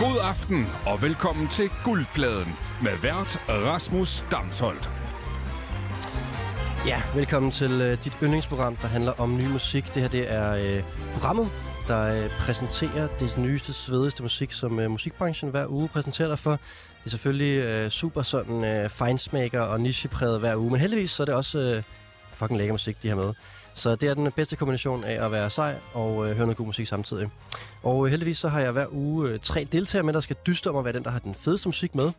God aften og velkommen til Guldpladen med vært Rasmus Damsholdt. Ja, velkommen til dit yndlingsprogram, der handler om ny musik. Det her det er programmet, der præsenterer det nyeste, svedeste musik, som musikbranchen hver uge præsenterer dig for. Det er selvfølgelig super sådan fejnsmager og nichepræget hver uge, men heldigvis så er det også fucking lækker musik, de har med. Så det er den bedste kombination af at være sej og høre noget god musik samtidig. Og heldigvis så har jeg hver uge tre deltagere med, der skal dyste om at være den, der har den fedeste musik med.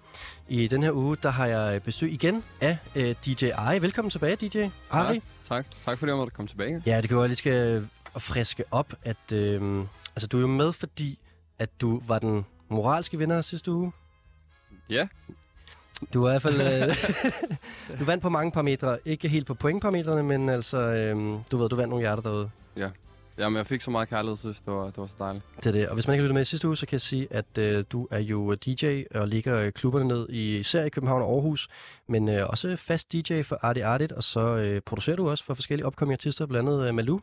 I den her uge, der har jeg besøg igen af DJ Ardi. Velkommen tilbage, DJ Ardi. Tak fordi jeg måtte komme tilbage. Ja, det kan jo lige skal friske op, at altså, du er jo med, fordi at du var den moralske vinder sidste uge. Ja. Du er i hvert fald du vandt på mange parametre, ikke helt på pointparametrene, men altså du ved, du vandt nogle hjerter derude. Ja. Jamen, jeg fik så meget kærlighed, synes det var så dejligt. Det er det. Og hvis man ikke lyttede med i sidste uge, så kan jeg sige, at du er jo DJ og ligger klubberne ned i især i København og Aarhus, men også fast DJ for Ardi Ardit, og så producerer du også for forskellige opkommende artister, blandt andet Malou.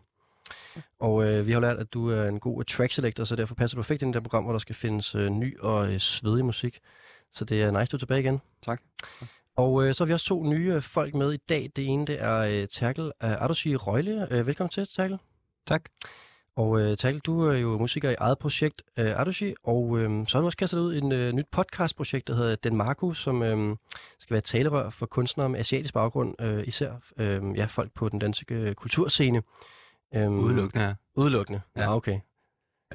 Og vi har lært, at du er en god track selector, så derfor passer du perfekt ind i det program, hvor der skal findes ny og svedig musik. Så det er nice, du er tilbage igen. Tak. Og så har vi også to nye folk med i dag. Det ene, det er Terkel af Adoshi. Velkommen til, Terkel. Tak. Og Terkel, du er jo musiker i eget projekt Adoshi, og så har du også kastet ud i en nyt podcastprojekt, der hedder Den Marku, som skal være talerør for kunstnere med asiatisk baggrund, især ja, folk på den danske kulturscene. Udelukkende, ja. Udelukkende? Ja, ah, okay.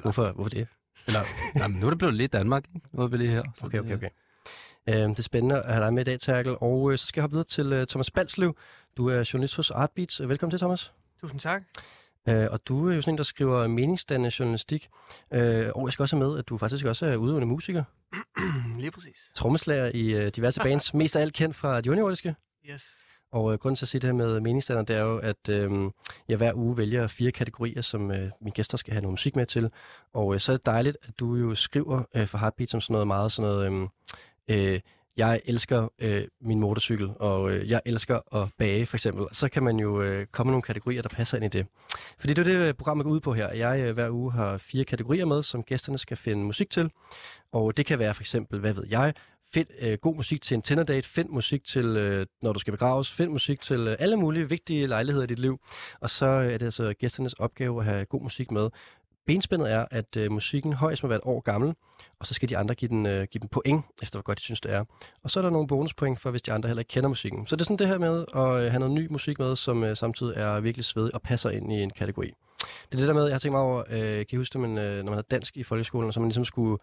Hvorfor det? Eller, jamen, nu er det blevet lidt Danmark, ikke? Nu er vi lige her. Okay. Det er spændende at have dig med i dag, Terkel. Og så skal jeg hoppe videre til Thomas Balslev. Du er journalist hos Artbeats. Velkommen til, Thomas. Tusind tak. Og du er jo sådan en, der skriver meningsdannende journalistik. Og jeg skal også have med, at du faktisk også er udøvende musiker. Lige præcis. Trommeslager i diverse bands. Mest af alt kendt fra de underjordiske. Yes. Og grunden til at sige det her med meningsdannere, det er jo, at jeg hver uge vælger 4 kategorier, som mine gæster skal have noget musik med til. Og så er det dejligt, at du jo skriver for Heartbeat som sådan noget meget sådan noget... jeg elsker min motorcykel, og jeg elsker at bage, for eksempel. Så kan man jo komme nogle kategorier, der passer ind i det. Fordi det er det, programmet går ud på her. Jeg hver uge har 4 kategorier med, som gæsterne skal finde musik til. Og det kan være for eksempel, hvad ved jeg... Find god musik til en Tinder-date, find musik til, når du skal begraves, find musik til alle mulige vigtige lejligheder i dit liv. Og så er det altså gæsternes opgave at have god musik med. Benspændet er, at musikken højst må være 1 år gammel, og så skal de andre give den point, efter hvor godt de synes, det er. Og så er der nogle bonuspoint for, hvis de andre heller ikke kender musikken. Så det er sådan det her med at have noget ny musik med, som samtidig er virkelig svedig og passer ind i en kategori. Det er det der med, jeg har tænkt mig over, kan I huske det, men, når man havde dansk i folkeskolen, så man ligesom skulle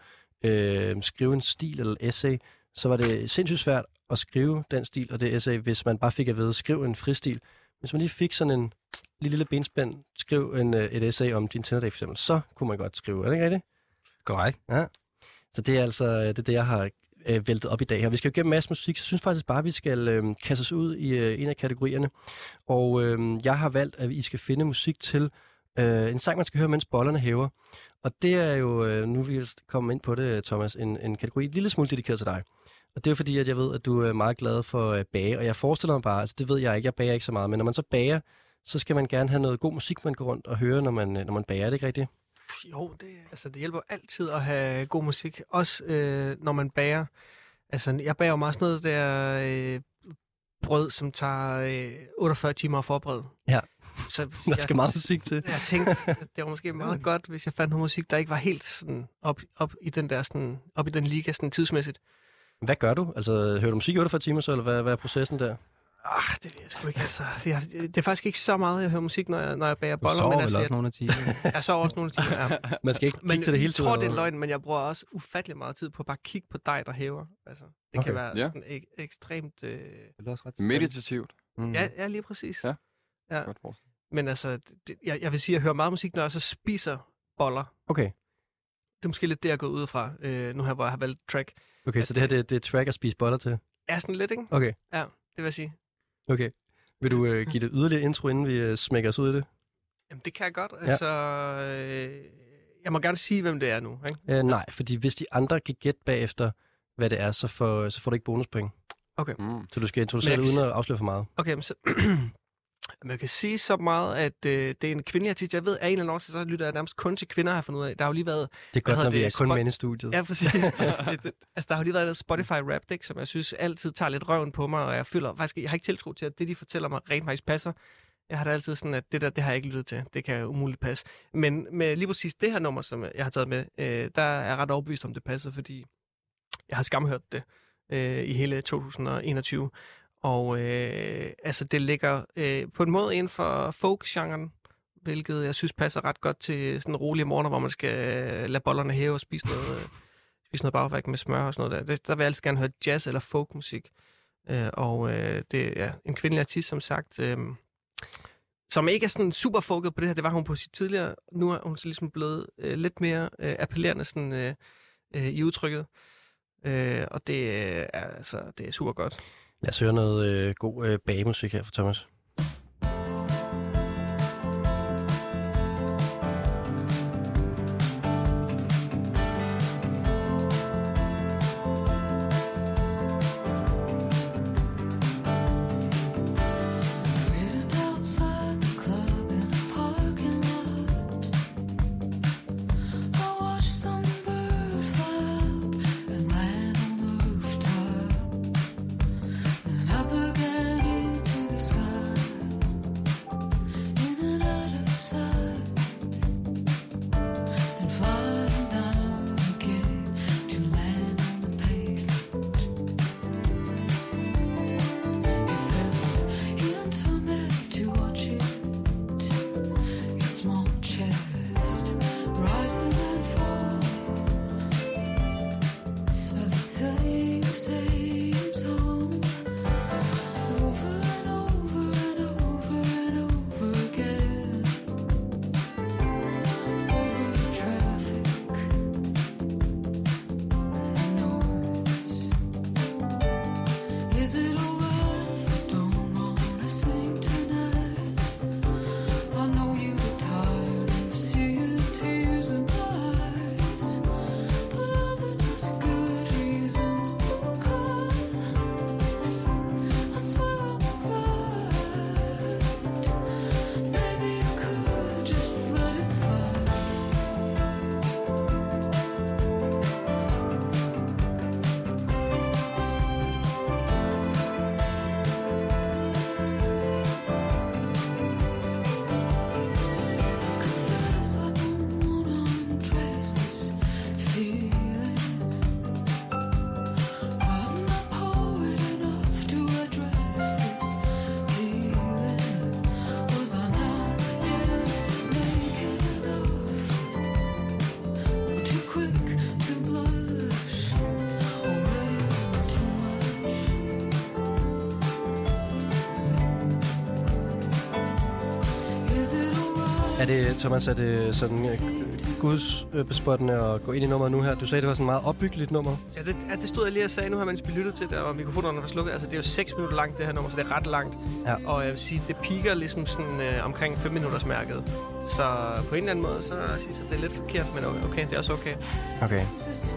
skrive en stil eller essay, så var det sindssygt svært at skrive den stil og det essay, hvis man bare fik at vide at skrive en fristil. Hvis man lige fik sådan en lille benspænd, skriv et essay om din Tinder-date for eksempel, så kunne man godt skrive. Er det ikke rigtigt? Korrekt. Ja. Så det er altså det, jeg har væltet op i dag her. Vi skal jo gennem masse musik, så jeg synes faktisk bare, at vi skal kaste os ud i en af kategorierne. Og jeg har valgt, at I skal finde musik til en sang, man skal høre, mens bollerne hæver. Og det er jo, nu vil jeg komme ind på det, Thomas, en kategori en lille smule dedikeret til dig. Og det er jo fordi, at jeg ved, at du er meget glad for at bage, og jeg forestiller mig bare, altså det ved jeg ikke, jeg bager ikke så meget, men når man så bager, så skal man gerne have noget god musik, man går rundt og hører, når man bager, er det ikke rigtigt? Jo, det hjælper altid at have god musik, også når man bager. Altså, jeg bager jo meget sådan noget der brød, som tager 48 timer at forberede. Ja. Så der skal meget musik til. Jeg tænkte, at det var måske meget godt, hvis jeg fandt noget musik, der ikke var helt sådan op i den liga sådan tidsmæssigt. Hvad gør du? Altså, hører du musik i 48 timer, så, eller hvad er processen der? Det ved jeg sgu ikke. Altså. Det er faktisk ikke så meget, jeg hører musik, når jeg bager boller. Men altså, også nogle af timerne. Jeg sover også nogle timer, ja. Man skal ikke kigge til det hele tiden. Jeg tror, det er løgn, men jeg bruger også ufattelig meget tid på at bare kigge på dig, der hæver. Altså, det kan være sådan ekstremt... meditativt. Mm. Ja, lige præcis. Ja. Ja. Men altså, jeg vil sige, at jeg hører meget musik, når jeg så spiser boller. Okay. Det er måske lidt det, jeg er gået ud fra, nu her, hvor jeg har valgt track. Okay, altså, så det her det er track at spise boller til? Ja, sådan lidt, ikke? Okay. Ja, det vil jeg sige. Okay. Vil du give det yderligere intro, inden vi smækker os ud i det? Jamen, det kan jeg godt. Ja. Altså, jeg må gerne sige, hvem det er nu, ikke? Nej, fordi hvis de andre kan gætte bagefter, hvad det er, så får du ikke bonuspoint. Okay. Så du skal introducere det uden at afsløre for meget. Okay, men så... Man kan sige så meget, at det er en kvindelig artist. Jeg ved, at en eller anden årsag, så lytter jeg nærmest kun til kvinder, jeg har fundet ud af. Der har jo lige været... Det er godt, når vi er kun mænd i studiet. Ja, præcis. Altså, der har jo lige været noget Spotify-rap, ikke, som jeg synes altid tager lidt røven på mig, og jeg føler faktisk, jeg har ikke tiltro til, at det, de fortæller mig, rent faktisk passer. Jeg har da altid sådan, at det der, det har jeg ikke lyttet til. Det kan umuligt passe. Men med lige præcis det her nummer, som jeg har taget med, der er jeg ret overbevist om, det passer, fordi jeg har skamhørt det i hele 2021. Og altså, det ligger på en måde inden for folk-genren, hvilket jeg synes passer ret godt til sådan rolige morgener, hvor man skal lade bollerne hæve og spise noget bagværk med smør og sådan noget der. Der vil jeg altid gerne høre jazz eller folkmusik. Det er en kvindelig artist, som sagt, som ikke er sådan super folket på det her. Det var hun på sit tidligere. Nu er hun så ligesom blevet lidt mere appellerende sådan, i udtrykket. Og det er super godt. Lad os høre noget god bagemusik her fra Thomas. Thomas, er det sådan gudsbespottende at gå ind i nummeret nu her? Du sagde, det var sådan meget opbyggeligt nummer. Ja, det stod jeg lige og sagde nu her, mens vi lyttede til det, og mikrofonerne var slukket. Altså, det er jo 6 minutter langt, det her nummer, så det er ret langt. Ja. Og jeg vil sige, det piker ligesom sådan omkring 5 minutters mærket. Så på en eller anden måde, så synes jeg, det er lidt forkert, men okay, det er også okay. Okay.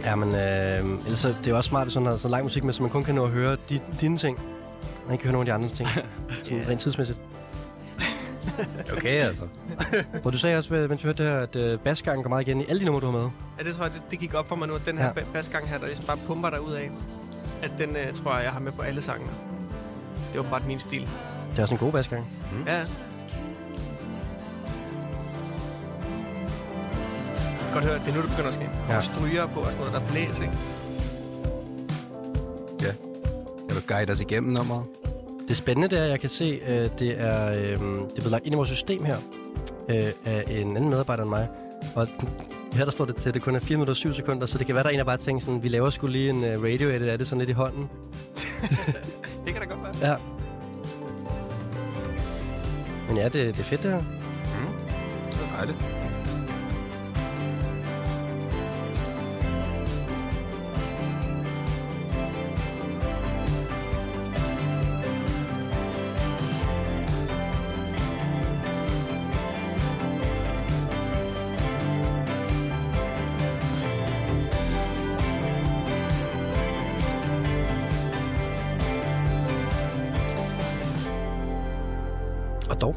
Ja, men ellers det er det jo også smart, at sådan noget lang musik med, så man kun kan nå at høre dine ting. Man ikke kan høre nogle af de andre ting, sådan rent tidsmæssigt. Okay, altså. Og du sagde også, mens vi hørte det her, at basgangen går meget igen i alle de numre, du har med. Ja, det tror jeg, det gik op for mig nu, at den her basgang her, der ligesom bare pumper dig ud af, at den tror jeg har med på alle sangene. Det var bare min stil. Det er også en god basgang. Mm. Ja. Godt hørt, det er nu, det begynder at ske. Ja. Stryger på og sådan noget, der blæser, ikke? Ja. Kan du guide os igennem nummeret? Det spændende der, jeg kan se, det er blevet lagt ind i vores system her af en anden medarbejder end mig. Og her der står det til, at det kun er 4 minutter og 7 sekunder, så det kan være, der en, der bare tænker sådan, vi laver sgu lige en radio-edit af det sådan lidt i hånden. Det kan da godt være. Ja. Men ja, det er fedt det her. Mm. Det er dejligt. Og dog.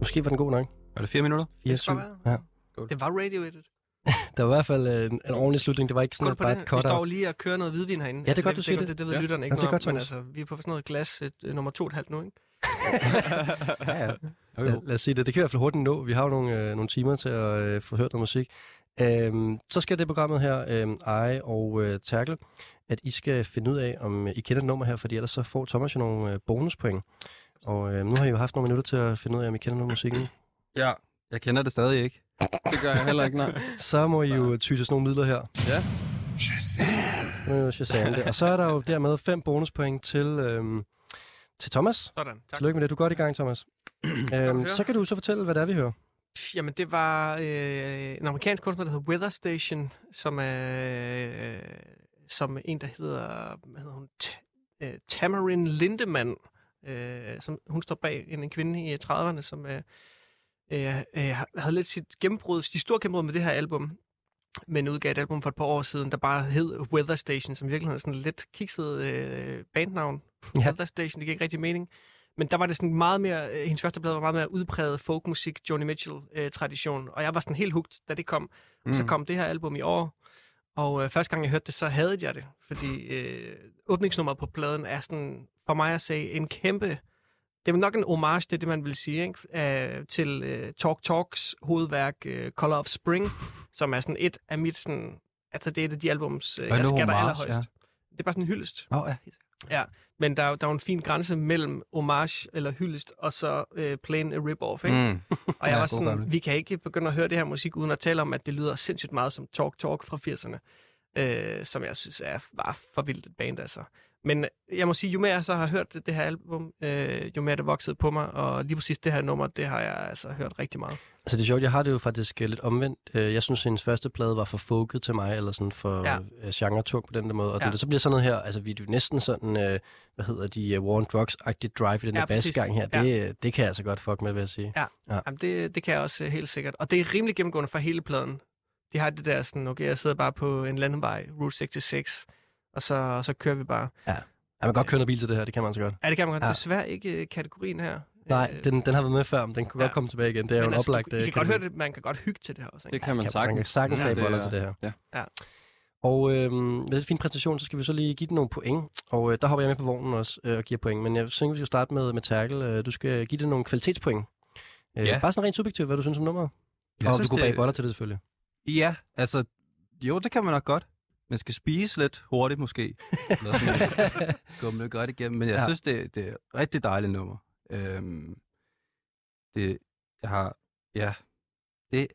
Måske var den god nok. Var det 4 minutter? 4-7. Ja. Det var radioedit. Der var i hvert fald en ordentlig slutning. Det var ikke sådan bare et cut-out. Vi står lige og kører noget hvidvin herinde. Ja, det er altså, godt, du siger det. Det ved lytteren ikke noget om, men altså, vi er på sådan noget glas nummer 2,5 nu, ikke? Ja, ja. Lad os sige det. Det kan i hvert fald hurtigt nå. Vi har jo nogle timer til at få hørt noget musik. Så skal det programmet her, Terkel, at I skal finde ud af, om I kender et nummer her, fordi ellers så får Thomas jo nogle bonuspoint. Og nu har I jo haft nogle minutter til at finde ud af, om I kender noget musik. Ja, jeg kender det stadig ikke. Det gør jeg heller ikke, nej. Så må I jo ty til sådan nogle midler her. Ja. Shazam! Og så er der jo dermed 5 bonuspoint til Thomas. Sådan, tak. Tillykke med det. Du er godt i gang, Thomas. Så kan du så fortælle, hvad det er, vi hører. Jamen, det var en amerikansk kunstner, der hedder Weather Station, som en, der hedder, Tamara Lindeman. Som, hun står bag en kvinde i 30'erne, som havde lidt sit gennembrud, de store gennembrud med det her album, men udgav et album for et par år siden, der bare hed Weather Station, som i virkeligheden er sådan lidt kikset bandnavn. Ja. Weather Station, det giver ikke rigtig mening. Men der var det sådan meget mere, hendes første plade var meget mere udpræget folkmusik, Joni Mitchell-tradition, og jeg var sådan helt hooked, da det kom. Og så kom det her album i år, og første gang jeg hørte det, så havde jeg det, fordi åbningsnummeret på pladen er sådan, for mig at sige, en kæmpe... Det er nok en homage, det er det, man vil sige, ikke? Til Talk Talks hovedværk Colour of Spring, som er sådan et af mit sådan... Altså, det er et af de albums, jeg skatter allerhøjst. Ja. Det er bare sådan en hyldest. Ja, men der er en fin grænse mellem homage eller hyldest, og så plain rip-off, ikke? Og jeg var sådan, vi kan ikke begynde at høre det her musik, uden at tale om, at det lyder sindssygt meget som Talk Talk fra 80'erne, som jeg synes var for vildt et band, altså. Men jeg må sige, jo mere jeg så har hørt det her album, jo mere det voksede på mig, og lige præcis det her nummer, det har jeg altså hørt rigtig meget. Altså det er sjovt, jeg har det jo faktisk lidt omvendt. Jeg synes, at hendes første plade var for folket til mig, eller sådan for genre-tung på den der måde. Og så bliver sådan noget her, altså vi er jo næsten sådan, War on Drugs-agtig drive i den her basgang her. Det kan jeg altså godt fuck med, vil jeg sige. Ja. Jamen, det kan jeg også helt sikkert. Og det er rimelig gennemgående for hele pladen. De har det der sådan, okay, jeg sidder bare på en landevej, Route 66, og så kører vi bare. Ja, man kan godt køre noget bil til det her, det kan man så godt. Ja, det kan man godt. Ja. Desværre ikke kategorien her. Nej, den har været med før, men den kunne godt komme tilbage igen. Det er men jo en altså, oplagt... I kan godt høre det, man kan godt hygge til det her også. Ikke? Det kan man sagtens. Man kan sagtens bagboller til det her. Ja. Og med en fin præsentation, så skal vi så lige give den nogle point. Og der hopper jeg med på vognen også og giver point. Men jeg synes, vi skal starte med Terkel. Du skal give det nogle kvalitetspoint. Bare sådan rent subjektivt, hvad du synes om nummeret. Og du kunne bagboller til det selvfølgelig. Ja, altså... Jo, det kan man nok godt. Man skal spise lidt hurtigt måske. Gå godt igennem, men jeg synes, det er et rigtig dejligt nummer. Det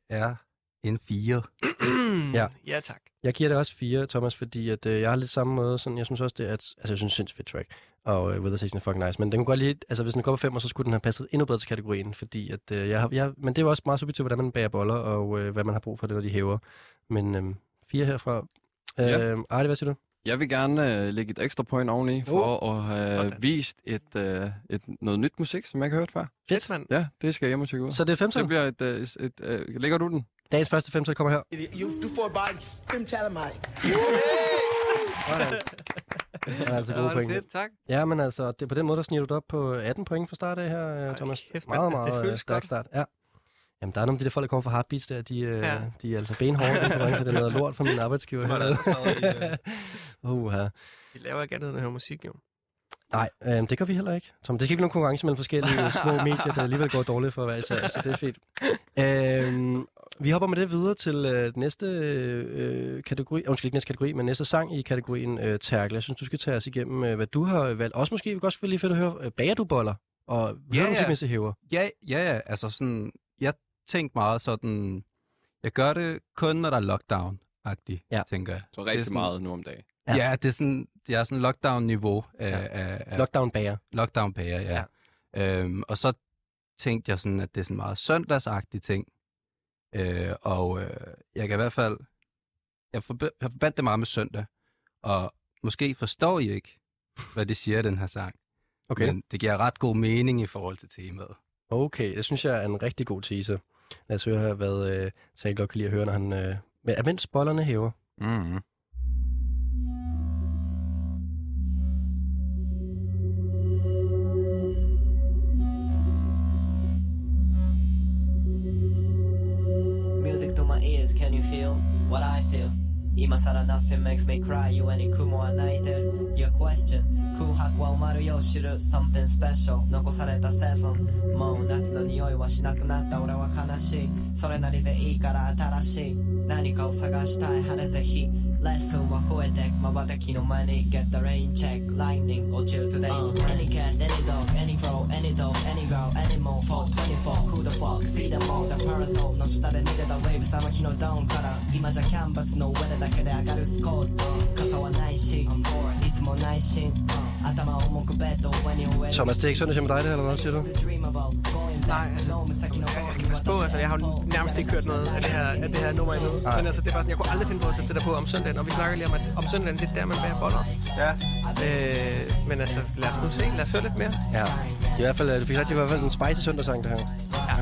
er en 4. Ja, tak. Jeg giver det også 4, Thomas, fordi at, jeg har lidt samme måde. Sådan, jeg synes også, det er jeg synes sindssygt fedt track. Og Weather Station er fucking nice. Men den kunne godt lige, altså hvis den går på 5, så skulle den have passet endnu bedre til kategorien, fordi at men det er jo også meget subjektivt, hvordan man bager boller, og hvad man har brug for det, når de hæver. Men 4 herfra. Ardi, hvad siger du? Jeg vil gerne lægge et ekstra point oveni, for at have vist noget nyt musik, som jeg ikke har hørt før. Fedt, mand. Ja, det skal jeg hjem og tjekke ud. Så det er 5-tal? Det bliver et lægger du den? Dagens første 5-tal kommer her. Du får bare et 5-tal af mig. Det er altså gode point. Fedt, tak. Ja, men altså, på den måde, der sniger du op på 18 point fra start af her, Thomas. Kæft, meget, meget, meget stærk start. Ja. Jamen, der er nogle af de der folk, der kommer fra Artbeats der, de er altså benhårde, så det er noget lort for min arbejdsgiver. Vi laver ikke andet end at høre musik, jo. Nej, det gør vi heller ikke. Tom, det skal ikke blive nogen konkurrence mellem forskellige små medier, der alligevel går dårligt for at være, så det er fedt. Vi hopper med det videre til næste sang i kategorien Terkel. Jeg synes, du skal tage os igennem, hvad du har valgt. Også måske, vi kan også lige fedt at høre, bager du boller? Og hvad er du til hæver? Ja, altså sådan... Jeg tænkte meget sådan, jeg gør det kun, når der er lockdown-agtigt, tænker jeg. Så rigtig sådan, meget nu om dagen. Ja, det er sådan lockdown-niveau. Lockdown-bager. Lockdown-bager, ja. Og så tænkte jeg sådan, at det er sådan meget søndagsagtige ting. Jeg kan i hvert fald, jeg forbandt det meget med søndag. Og måske forstår I ikke, hvad det siger den her sang. Okay. Men det giver ret god mening i forhold til temaet. Okay, det synes jeg er en rigtig god teaser. Lad os høre, hvad Terkel godt kan lide at høre, når han... mens spoilerne hæver. Mhm. music through my ears, can you feel what I feel? 今更 nothing makes me cry, 故に雲は泣いてる Your question 空白は埋まるよ知る Something special 残されたセゾンもう夏の匂いはしなくなった俺は悲しいそれなりでいいから新しい何かを探したい跳ねて火レッスンは増えて瞬きの前に Get the rain check lightning 落ちる Today's Any cat, any dog, any crow, any dog, any girl, any more 424 Who the fuck, see them all, the parasol の下で逃げた waves あの日のダウンから今じゃキャンバスの上でだけで上がるスコール傘はないしいつも内心頭重くベッド上に上る Thomas, det er ikke sådan, det er med dig det, eller hvad siger du? Nej, jeg skal passe på, jeg har jo nærmest ikke kørt noget af det her nummer endnu. Men det er bare sådan, jeg kunne aldrig finde på at sætte det der på om søndagen, og vi snakker lige om, at om søndagen, det er der, man bærer boller. Ja. Men lad os nu se, lad os høre lidt mere. Ja, i hvert fald, det fik rigtig i hvert fald en spicy søndagssang, det her. Ja.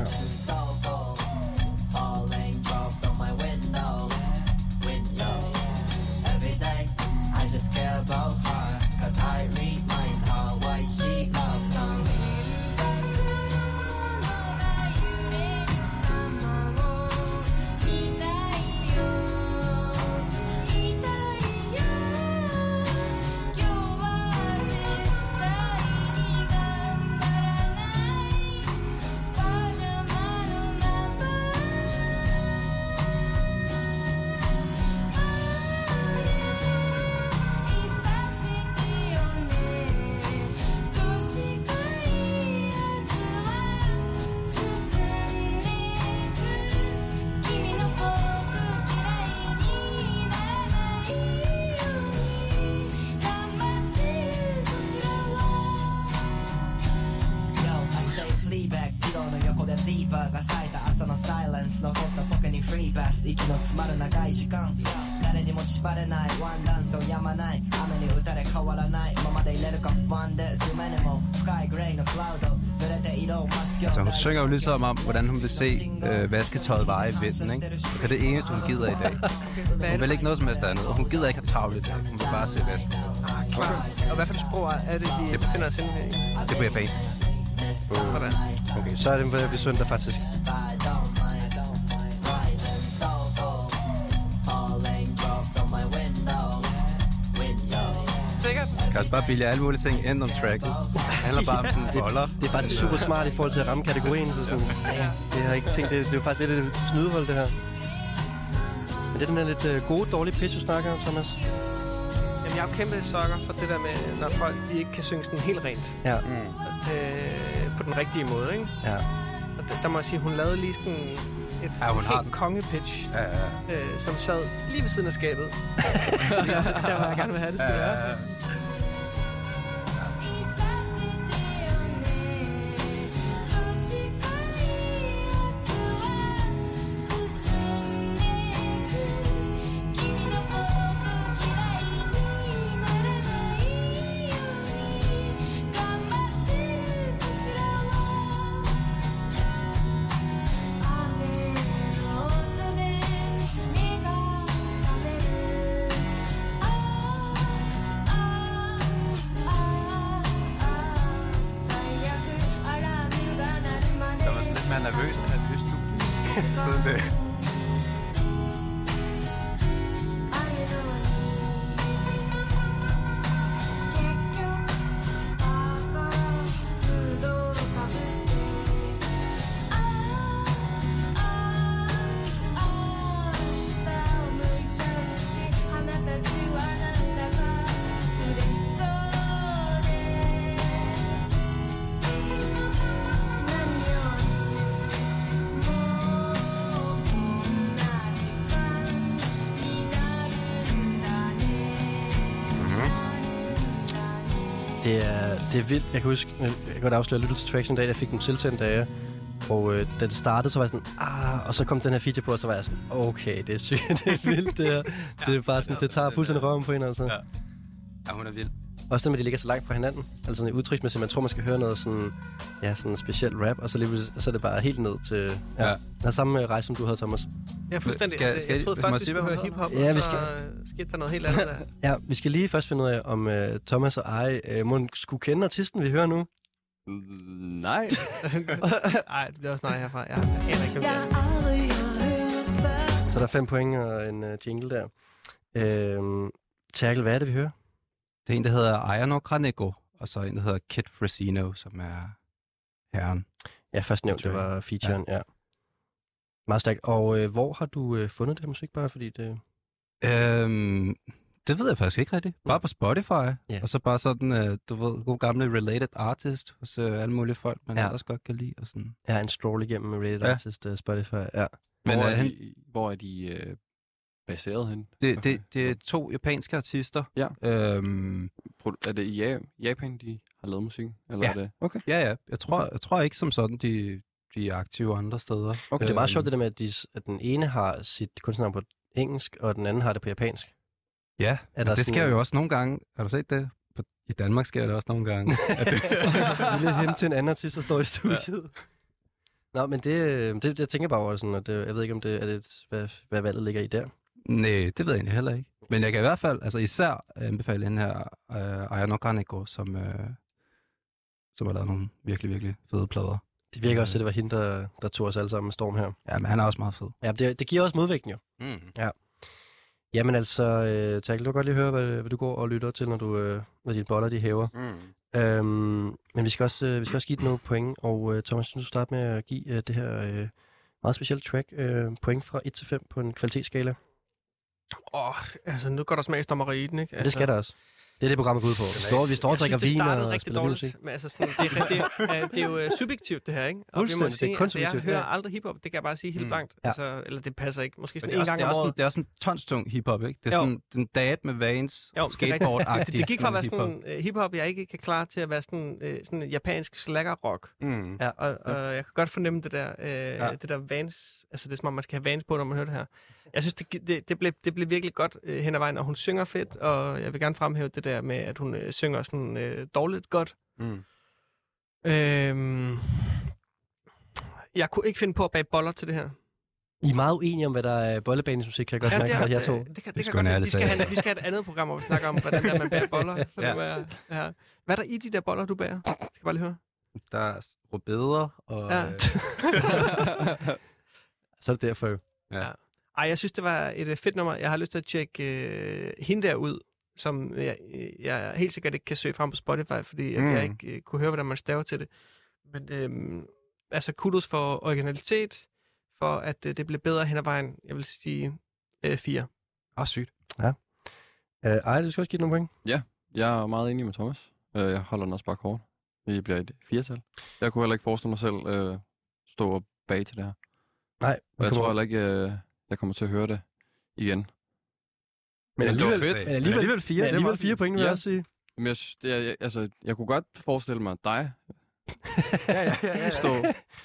Altså, hun synger jo ligesom om, hvordan hun vil se vasketøjet veje i vinden, ikke? Det er det eneste, hun gider i dag. Hun vil ikke noget som helst andet, og hun gider ikke have travlt i dag. Hun vil bare se vasketøjet. Og hvad for et sprog er det, de befinder os inde i? Det er på japan. Hvordan? Okay, så er det, at vi søndag faktisk. Jeg kan også bare bilde alle mulige ting ind om tracket. Det handler bare om sådan boller. Det er faktisk super smart i forhold til at ramme kategorien. Så sådan, det har jeg ikke tænkt. Det er jo faktisk lidt et snydehold, det her. Men det er den her lidt gode, dårlige pis, du snakker om, Thomas. Jamen, jeg har jo kæmpe sokker for det der med, når folk de ikke kan synge sådan helt rent. Ja. På den rigtige måde, ikke? Ja. Og der må jeg sige, hun lavede lige sådan et helt kongepitch, som sad lige ved siden af skabet. Der var jeg gerne vil have det, skulle være. Det er vildt. Jeg kan huske, jeg kan godt afsløre lidt til tracksen en dag, jeg fik dem tilsendt af jer. Og da det startede, så var jeg sådan, og så kom den her feature på, og så var jeg sådan, okay, det er sygt, det er vildt det her. Ja, det er bare sådan, det tager fuldstændig røven på en, altså. Ja, hun er vild. Også det med, de ligger så langt fra hinanden. Altså sådan i udtryksmæssigt, man tror, man skal høre noget sådan, ja, sådan speciel rap, og så, så er det bare helt ned til, ja. Den samme rejse, som du havde, Thomas. Ja, fuldstændig. Jeg troede faktisk, at vi hørte hiphop, ja, og så skete der noget helt andet der. Ja, vi skal lige først finde ud af, om Thomas og jeg må skulle kende artisten, vi hører nu. Nej. Nej, det bliver også nej herfra. Jeg aner ikke, hvad det er. Så der er 5 point og en jingle der. Terkel, hvad er det, vi hører? Det er en, der hedder Ayano Granego, og så en, der hedder Kid Fresino, som er herren. Ja, først nævnt, det var featuren, ja. Meget stærkt. Og hvor har du fundet det her musik, bare fordi det... Det ved jeg faktisk ikke rigtigt. Bare på Spotify, og så bare sådan, du ved, god gamle related artist hos alle mulige folk, man ellers godt kan lide. Og sådan. Ja, en stroll igennem related artist Spotify, Men hvor er de baseret hen? Det er 2 japanske artister. Ja. Er det i Japan, de har lavet musik? Eller er det? Okay. Ja. Jeg tror ikke som sådan, de er aktive andre steder. Okay. Det er meget sjovt det der med, at den ene har sit kunstnernavn på engelsk, og den anden har det på japansk. Ja, men det sker jo også nogle gange. Har du set det? I Danmark sker det også nogle gange. Lige hen til en anden artist, der står i studiet. Ja. Nå, men det jeg tænker bare over sådan, og det, jeg ved ikke, om det er det, hvad valget ligger i der. Nej, det ved jeg egentlig heller ikke. Men jeg kan i hvert fald, altså især anbefale den her Ayano Granego, som har lavet nogle virkelig, virkelig fede plader. Det virker også, at det var hende, der tog os alle sammen med storm her. Ja, men han er også meget fed. Ja, det giver også modvægten jo. Mm. Ja. Jamen altså, Terkel, du kan godt lige høre, hvad du går og lytter til, når du dine boller de hæver. Mm. Men vi skal også give det nogle point, og Thomas, du starter med at give det her meget specielle track point fra 1 til 5 på en kvalitetsskala. Altså nu går der smagsdommeri i den, ikke? Altså... Det skal der også. Det er det, programmet går ud på. Vi står og drikker vin og rigtig spiller musik. Men altså sådan, det er jo subjektivt det her, ikke? Og vi må sige, det er kun subjektivt. Altså, jeg hører aldrig hiphop, det kan jeg bare sige helt blankt. Ja. Altså, eller det passer ikke. Måske sådan en gang om året. Det er også en tonstung hiphop, ikke? Det er sådan den dad med vans, skateboard-agtigt. Det gik fra at være sådan hiphop, jeg ikke kan klare, til at være sådan en japansk slagger-rock. Ja, og jeg kan godt fornemme det der vans. Altså det er som om, man skal have vans på, når man hører det her. Jeg synes, det blev virkelig godt hen ad vejen, og hun synger fedt, og jeg vil gerne fremhæve det der med, at hun synger sådan dårligt godt. Mm. Jeg kunne ikke finde på at bage boller til det her. I er meget uenige om, hvad der er bollebanens musik, kan jeg godt mærke, jeg tog. Vi skal have et andet program, hvor vi snakker om, hvordan man bager boller. Hvad er der i de der boller, du bager? Jeg skal bare lige høre. Der er rødbeder og... Ja. Så er det derfor jo. Ja. Ej, jeg synes, det var et fedt nummer. Jeg har lyst til at tjekke hende der ud, som jeg helt sikkert ikke kan søge frem på Spotify, fordi jeg ikke kunne høre, hvordan man staver til det. Men altså kudos for originalitet, for at det blev bedre hen ad vejen. Jeg vil sige 4. Sygt. Ja. Ej, du skal også give nogle point. Ja, jeg er meget enig med Thomas. Jeg holder den også bare kort. Vi bliver et 4-tal. Jeg kunne heller ikke forestille mig selv stå og bage til det her. Nej. Og jeg tror heller ikke, jeg kommer til at høre det igen. Men alligevel, det var fedt. Men alligevel 4. Men alligevel 4 point, vil jeg også sige. Men jeg kunne godt forestille mig dig stå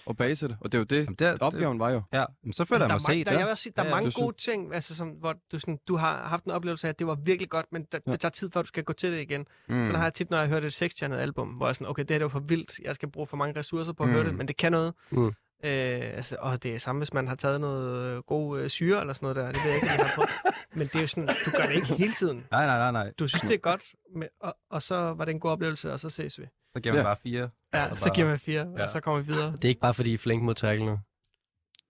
og base det. Og det er jo det, opgaven var jo. Ja, men så føler jeg mig set. Jeg vil også sige, der er mange gode ting, altså, som, hvor du har haft en oplevelse af, at det var virkelig godt, men det tager tid, før du skal gå til det igen. Sådan har jeg tit, når jeg hører et 6-channel album, hvor jeg sådan, okay, det her var for vildt, jeg skal bruge for mange ressourcer på at høre det, men det kan noget. Altså, og det er samme, hvis man har taget noget god syre eller sådan noget der, det ved jeg ikke, jeg har prøvet. Men det er jo sådan, du gør det ikke hele tiden. Nej. Du synes, det er godt, og så var det en god oplevelse, og så ses vi. Så giver man bare 4. Ja, så giver man 4, og så kommer vi videre. Det er ikke bare, fordi I er flink mod Terkel nu?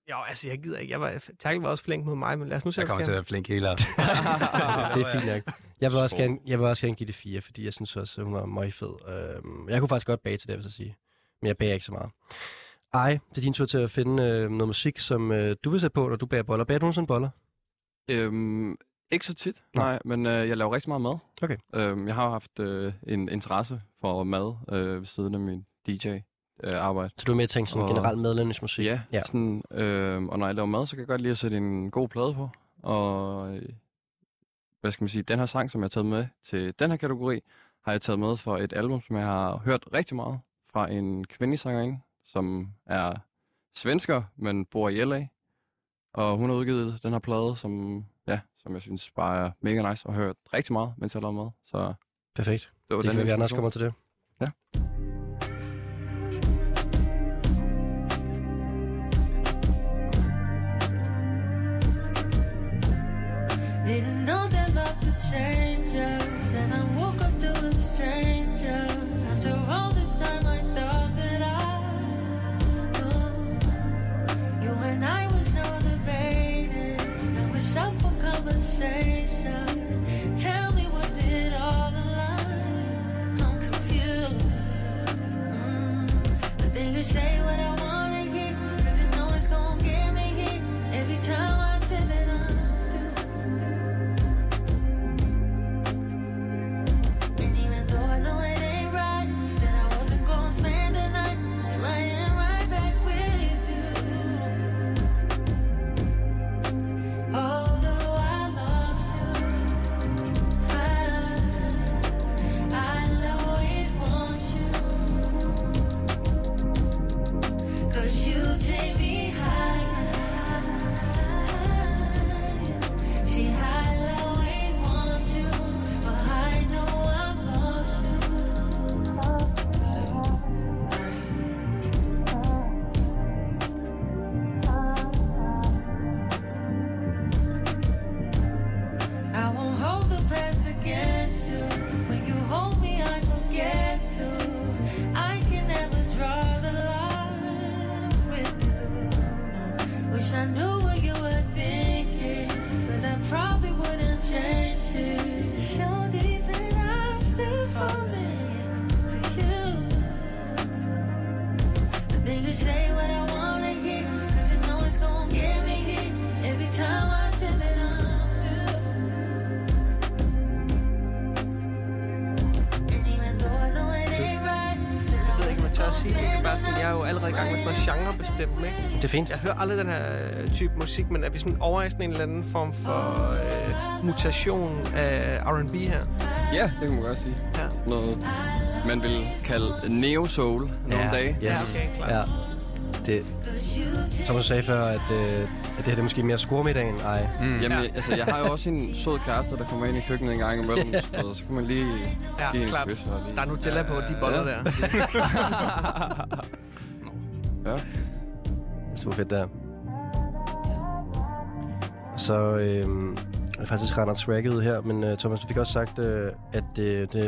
Jo, altså, jeg gider ikke. Terkel var også flink mod mig, men lad os nu se. Jeg kommer til at være flink hele aften. Det er fint nok. Jeg vil også gerne give det 4, fordi jeg synes også, hun var meget fed. Jeg kunne faktisk godt bage til det, vil jeg sige. Men jeg bager ikke så meget. Ej, det er din tur til at finde noget musik, som du vil sætte på, når du bager boller. Bager du nogensinde boller? Ikke så tit, nej, men jeg laver rigtig meget mad. Okay. Jeg har haft en interesse for mad ved siden af min DJ-arbejde. Så du er med at tænke sådan generelt medlemsmusik? Ja. Sådan, og når jeg laver mad, så kan jeg godt lide at sætte en god plade på. Og hvad skal man sige, den her sang, som jeg har taget med til den her kategori, har jeg taget med for et album, som jeg har hørt rigtig meget fra en kvindelig sangerinde, som er svensker, men bor i LA. Og hun har udgivet den her plade, som jeg synes bare er mega nice og hørt rigtig meget, mens jeg laver mad. Så perfekt. Det kan vi gerne også komme til det. Ja. Didn't know that love could change you. Then I woke up to a stranger. After all this time I thought that I knew. You and I was so debated. Wish I knew what you were thinking, but I probably wouldn't change it. So deep and I'm still falling for you. But then you say what I wanna hear, 'cause you know it's gonna get me here. Every time I say that I'm through. And even though I know it ain't right, said I wasn't gonna spend enough. Jeg er jo allerede i gang med sådan noget genrebestemt, ikke? Det er fint. Jeg hører aldrig den her type musik, men er vi sådan over i sådan en eller anden form for mutation af R&B her? Ja, det kan man godt sige. Ja. Noget, man vil kalde neo-soul nogle dage. Ja, okay, klart. Ja. Det, som du sagde før, at det her er måske mere skormiddagen, ej. Mm. Jamen, altså, jeg har jo også en sød kæreste, der kommer ind i køkkenet en gang imellem, og så kan man lige give en quiz. Der er Nutella på de boller der. Ja. Super fedt der. Så jeg faktisk render tracket ud her, men Thomas, du fik også sagt, at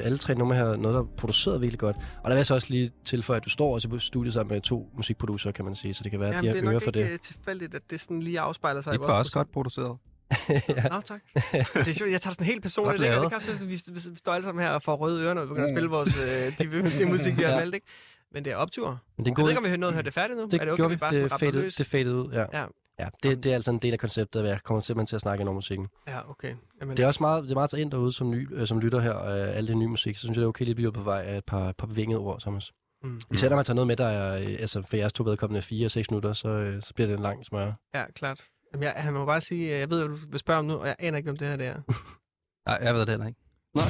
alle tre numre her er noget, der er produceret virkelig godt. Og der vil jeg så også lige tilføje, at du står også på studiet sammen med to musikproducerer, kan man sige, så det kan være, at de har øre for det. Det er nok ikke tilfældigt, at det sådan lige afspejler sig. I var også godt produceret. Ja. Nå, tak. Det er sjovt. Jeg tager det sådan helt personligt. Det kan også være, at vi står alle sammen her og får røde ører, når vi begynder at spille vores det musik, vi har valgt, ikke? Men det er optur. Men det er jeg ved ikke, om vi hørte det færdigt nu. Det er okay, vi bare det fadede ud, ja. Det er altså en del af konceptet, at jeg kommer simpelthen til at snakke om musikken. Ja, okay. Jamen, det er også meget, det er meget så ind derude som, som lytter her, og al det nye musik, så synes jeg, det er okay, at vi er på vej af et par bevingede ord, Thomas. Især når man tager noget med, der er, altså for jeres to vedkommende 4-6 minutter, så bliver det en lang smøre. Ja, klart. Jamen, jeg må bare sige, jeg ved, hvad du vil spørge om nu, og jeg aner ikke, om det her det er. Nej, jeg ved det heller ikke. Nej.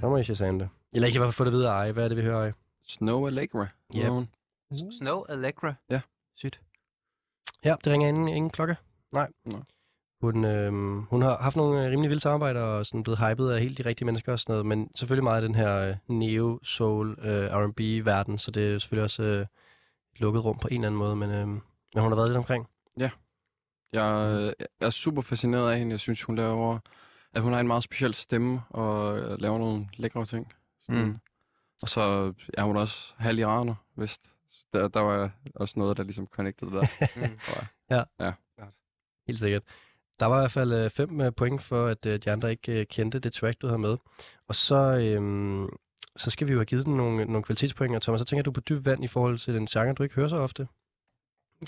Så må I Shazam det. Eller ikke i hvert fald få det videre, ej. Hvad er det, vi hører, ej? Snoh Aalegra. Ja. Yep. Snoh Aalegra. Ja. Sygt. Ja, det ringer ingen klokke. Nej. Hun har haft nogle rimelig vilde samarbejder og sådan blevet hypet af helt de rigtige mennesker og sådan noget, men selvfølgelig meget af den her neo-soul R&B-verden, så det er selvfølgelig også et lukket rum på en eller anden måde, men hun har været lidt omkring. Ja. Jeg er super fascineret af hende. Jeg synes, hun laver... at hun har en meget speciel stemme og laver nogle lækre ting. Og så er hun også halv iraner, vist. Der var også noget, der ligesom connected der. Ja. Helt sikkert. Der var i hvert fald 5 point for, at de andre ikke kendte det track, du havde med. Og så skal vi jo have givet den nogle kvalitetspoint, og Thomas, så tænker du på dyb vand i forhold til den genre, du ikke hører så ofte?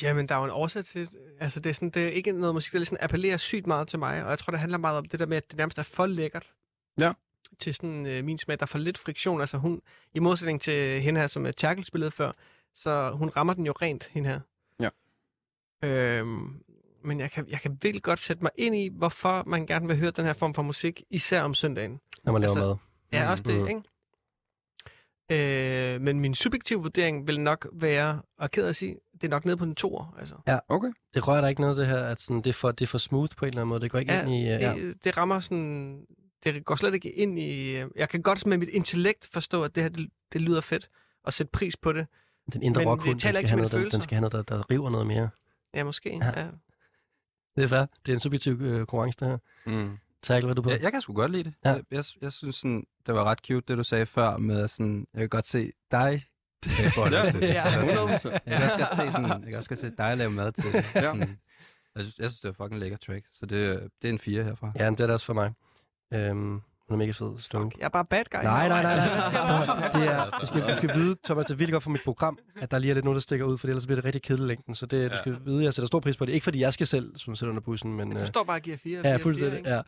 Jamen, der er jo en årsag til, altså det er ikke noget musik, der ligesom appellerer sygt meget til mig, og jeg tror, det handler meget om det der med, at det nærmest er for lækkert til sådan min smag. Der er for lidt friktion, altså hun, i modsætning til hende her, som Terkel spillede før, så hun rammer den jo rent, hende her. Ja. Men jeg kan virkelig godt sætte mig ind i, hvorfor man gerne vil høre den her form for musik, især om søndagen. Når man laver mad. Ja, også det, ikke? Men min subjektive vurdering vil nok være, og ked at sige, det er nok nede på en 2'er. Altså. Ja, okay. Det rører der ikke noget, det her, at sådan, det er for smooth på en eller anden måde. Det går ikke ind i... Det rammer sådan... Det går slet ikke ind i... Jeg kan godt med mit intellekt forstå, at det her, det lyder fedt, og sætte pris på det. Den indre rockhund, den skal have noget, der river noget mere. Ja, måske. Ja. Ja. Det er fair. Det er en subjektiv konkurrence, det her. Tackler du på? Jeg kan sgu godt lide det. Ja. Jeg synes sådan, det var ret cute, det du sagde før med sådan, jeg kan godt se dig. Jeg kan også godt se dig lave mad til. Sådan, jeg synes, det var fucking lækker track, så det er en 4 herfra. Ja, men det er det også for mig. Hun er mega fed. Fuck, jeg er bare bad guy. Nej. Du skal vide, Thomas, det er virkelig godt for mit program, at der lige er lidt noget, der stikker ud, for ellers bliver det rigtig kedeligt længden. Så det, du skal vide, jeg sætter stor pris på det. Ikke fordi jeg skal selv, som sætter under bussen, men... Du står bare og giver 4. Ja, fuldstændig.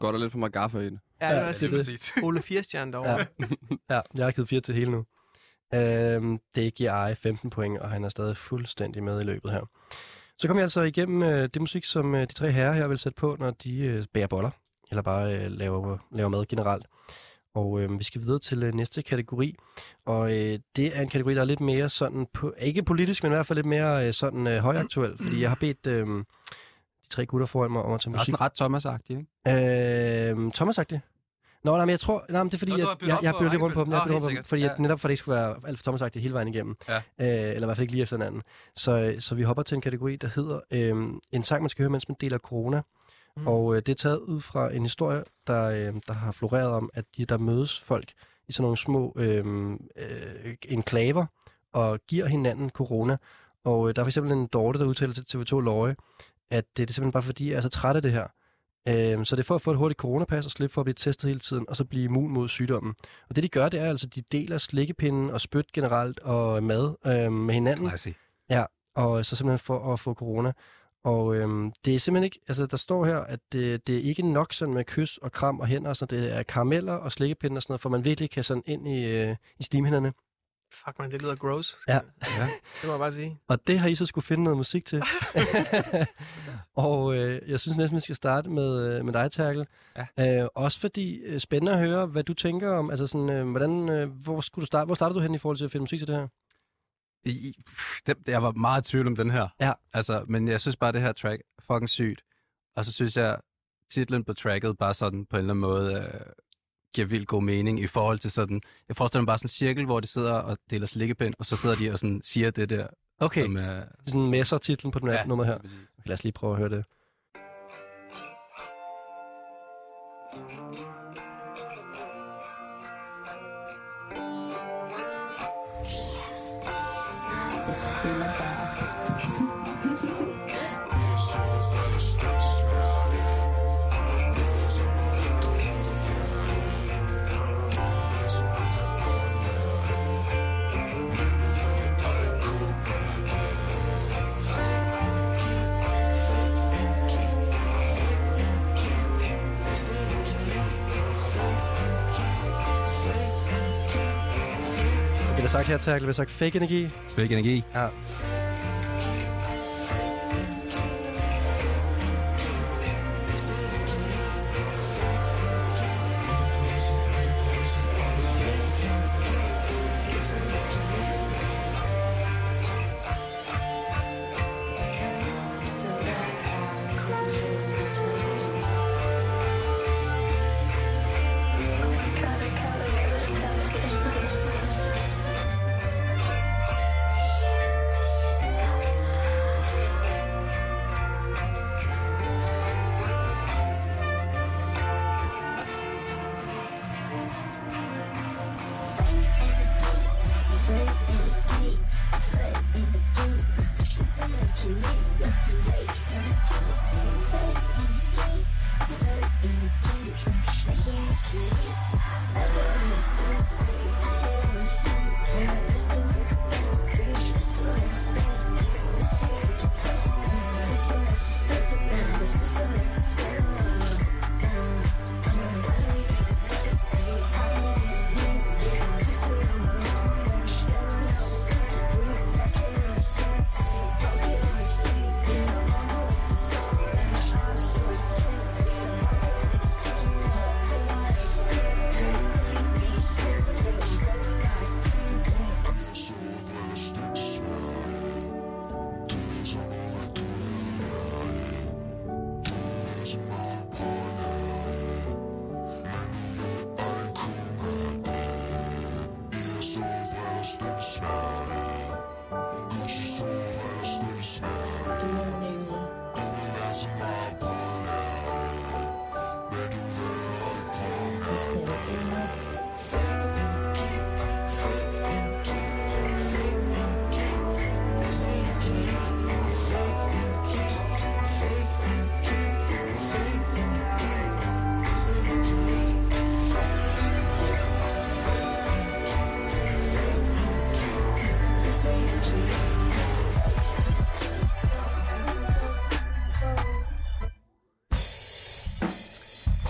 Går der lidt for meget gaffe i det? Ja, det er præcis. Ole 4-stjerne derovre. Ja, jeg har givet 4 til hele nu. Det giver Ari 15 point, og han er stadig fuldstændig med i løbet her. Så kommer jeg altså igennem det musik, som de tre herrer her vil sætte på, når de bærer boller. Eller bare laver mad generelt. Og vi skal videre til næste kategori. Og det er en kategori, der er lidt mere sådan... ikke politisk, men i hvert fald lidt mere sådan højaktuel. Fordi jeg har bedt de tre gutter foran mig om at tage musik. Det er også en ret Thomas-agtig, ikke? Thomas-agtig? Nå, nej, men jeg tror... Nej, men det er fordi, jeg bytter lidt rundt på dem. Netop for det ikke skulle være alt for Thomas-agtigt hele vejen igennem. Ja. Eller i hvert fald ikke lige efter hinanden. Så vi hopper til en kategori, der hedder en sang, man skal høre, mens man deler corona. Og det er taget ud fra en historie, der har floreret om, at der mødes folk i sådan nogle små enklaver og giver hinanden corona. Og der er for eksempel en Dorte, der udtaler til TV2 Løje, at det er simpelthen bare fordi, jeg er så træt af det her. Så det er for at få et hurtigt coronapas og slippe for at blive testet hele tiden, og så blive immun mod sygdommen. Og det de gør, det er altså, de deler slikkepinden og spyt generelt og mad med hinanden. Classy. Ja, og så simpelthen for at få corona. Og det er simpelthen ikke, altså der står her, at det er ikke nok sådan med kys og kram og hænder, så det er karameller og slikkepinde og sådan noget, for man virkelig kan sådan ind i slimhænderne. Fuck man, det lyder gross. Ja. Ja. Det må jeg bare sige. Og det har I så skulle finde noget musik til. Og jeg synes næsten, vi skal starte med dig, Terkel. Ja. Også fordi, spændende at høre, hvad du tænker om, altså sådan, hvor startede du hen i forhold til at finde musik til det her? Jeg var meget i tvivl om den her. Ja. Altså, men jeg synes bare, det her track er fucking sygt. Og så synes jeg, titlen på tracket bare sådan på en eller anden måde giver vildt god mening i forhold til sådan... Jeg forestiller mig bare sådan en cirkel, hvor de sidder og deler slikkepind, og så sidder de og sådan siger det der. Okay, som, sådan en messer-titlen på den her nummer her. Lad os lige prøve at høre det. Tak her, Terkel. Vi har sagt fake energi. Fake energi. Ja.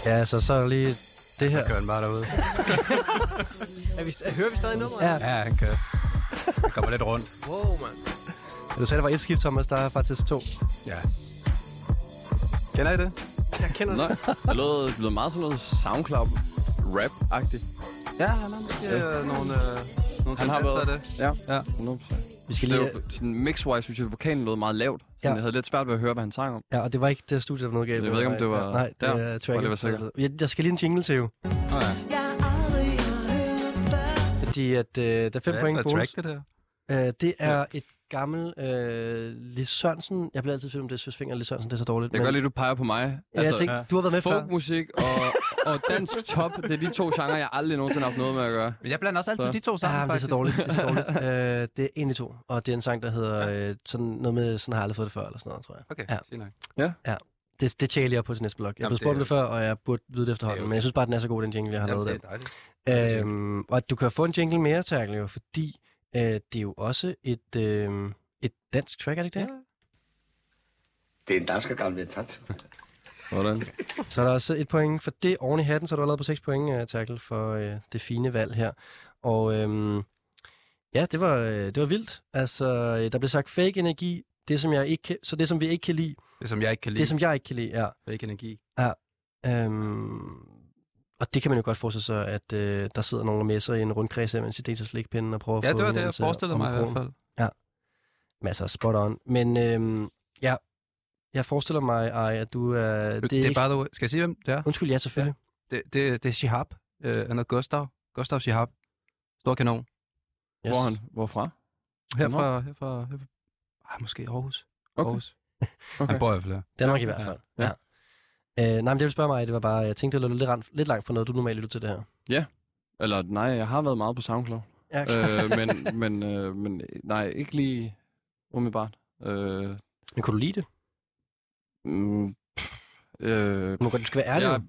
Ja, så lige det her. Så kører den bare derude. Hører vi stadig nummeret? Ja, han kører. Han kommer lidt rundt. Wow, mand. Ja, du sagde, der var et skift, Thomas. Der er faktisk 2. Ja. Kender I det? Jeg kender det. Det lyder meget som noget SoundCloud-rap-agtigt. Ja, han har måske nogle tendenser af det. Ja, 100%. Vi skal lige... Mix-wise synes jeg, at vokalen lød meget lavt. Ja. Jeg havde lidt svært ved at høre, hvad han sang om. Ja, og det var ikke det studie, der var noget galt. Jeg ved ikke, om det var... Nej, der, det var jeg skal lige en jingle til jo. Nå ja. Fordi at der 5 point bonus. Det er gammel Lis Sørensen. Jeg bliver altid tvivl om det er Søsvinger og Lis Sørensen, det er så dårligt. Jeg gør lige, du peger på mig. Ja, altså, jeg tænkte, du har været med før. Folkmusik og dansk top, det er de to genrer, jeg aldrig nogensinde har haft noget med at gøre. Men jeg blander også altid så. De to sammen, ja, faktisk. Det er så dårligt. Det er en af to, og det er en sang, der hedder sådan noget med, sådan har jeg aldrig fået det før, eller sådan noget, tror jeg. Okay, ja. Ja. Det tjekker jeg lige op på til næste blog. Jeg blev spurgt det før, og jeg burde vide det efterhånden, men jeg synes bare, den er så god, den jingle, jeg har lavet der. Og du kan få en jingle mere, Terkel, jo, fordi det er jo også et dansk track, er det ikke det? Ja. Det er en dansk gamle tat. Sådan. Så er der også et point for det oven i hatten, så er du allerede på 6 point, Terkel, for det fine valg her. Og ja, det var vildt. Altså, der blev sagt fake energi. Det som vi ikke kan lide. Det som jeg ikke kan lide, ja. Fake energi. Ja. Og det kan man jo godt forestille sig, at der sidder nogle messer i en rundkreds her, mens de deler slikpinden og prøver at få... Ja, det var det, jeg forestillede mig i hvert fald. Ja. Masser af spot on. Men ja, jeg forestiller mig, Ari, at du er... Det er bare du... Skal jeg sige, hvem det er? Undskyld, ja, selvfølgelig. Ja. Det er Shihab. Han er Gustav Shihab. Stor kanon. Yes. Hvorfra? Herfra. Måske Aarhus. Okay. Aarhus. Okay. Han bor i hvert fald her. Danmark i hvert fald. Ja. Nej, men det ville spørge mig, det var bare, jeg tænkte, det var lidt langt for noget, du normalt lytter til det her. Ja. Eller nej, jeg har været meget på SoundCloud. Ja, men nej, ikke lige umiddelbart. Men kunne du lide det? Du skal være ærlig.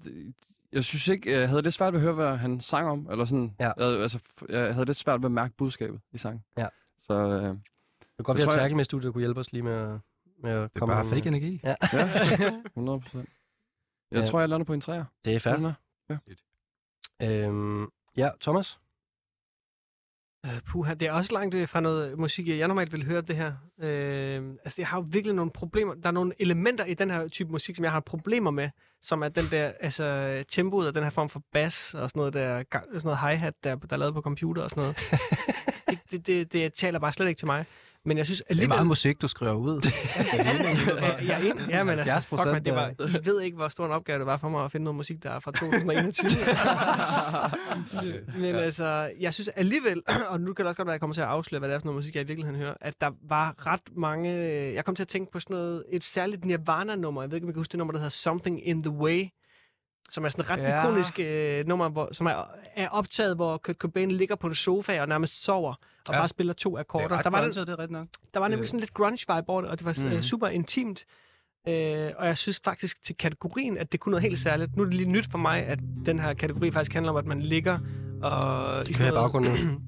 Jeg synes ikke, jeg havde det svært ved at høre, hvad han sang om, eller sådan. Ja. Jeg havde det svært ved at mærke budskabet i sangen. Ja. Så... Det kunne godt være, at Terkel med studiet der kunne hjælpe os lige med at komme... Det er bare fake energi. Ja. 100%. Jeg tror, jeg lander på en 3'er. Det er færdigt. Ja. Ja, Thomas? Puha, det er også langt fra noget musik, jeg normalt vil høre det her. Altså, jeg har jo virkelig nogle problemer. Der er nogle elementer i den her type musik, som jeg har problemer med, som er den der, altså tempoet og den her form for bass og sådan noget der, sådan noget hi-hat, der er lavet på computer og sådan noget. Det taler bare slet ikke til mig. Men jeg synes alligevel... Det er meget musik, du skriver ud. Ja, men altså, fuck man, det var... I ved ikke, hvor stor en opgave det var for mig at finde noget musik, der er fra 2021. Men altså, jeg synes alligevel, og nu kan det også godt være, at jeg kommer til at afsløre, hvad det er for noget musik, jeg i virkeligheden hører, at der var ret mange... Jeg kom til at tænke på sådan noget, et særligt Nirvana-nummer. Jeg ved ikke, om jeg kan huske det nummer, der hedder Something in the Way, som er sådan et ret ikonisk nummer, som er optaget, hvor Kurt Cobain ligger på en sofa og nærmest sover, og bare spiller 2 akkorder. Der var nemlig sådan lidt grunge-vibe over det, og det var super intimt. Og jeg synes faktisk til kategorien, at det kunne noget helt særligt. Nu er det lige nyt for mig, at den her kategori faktisk handler om, at man ligger og... Det kan jeg i baggrunden.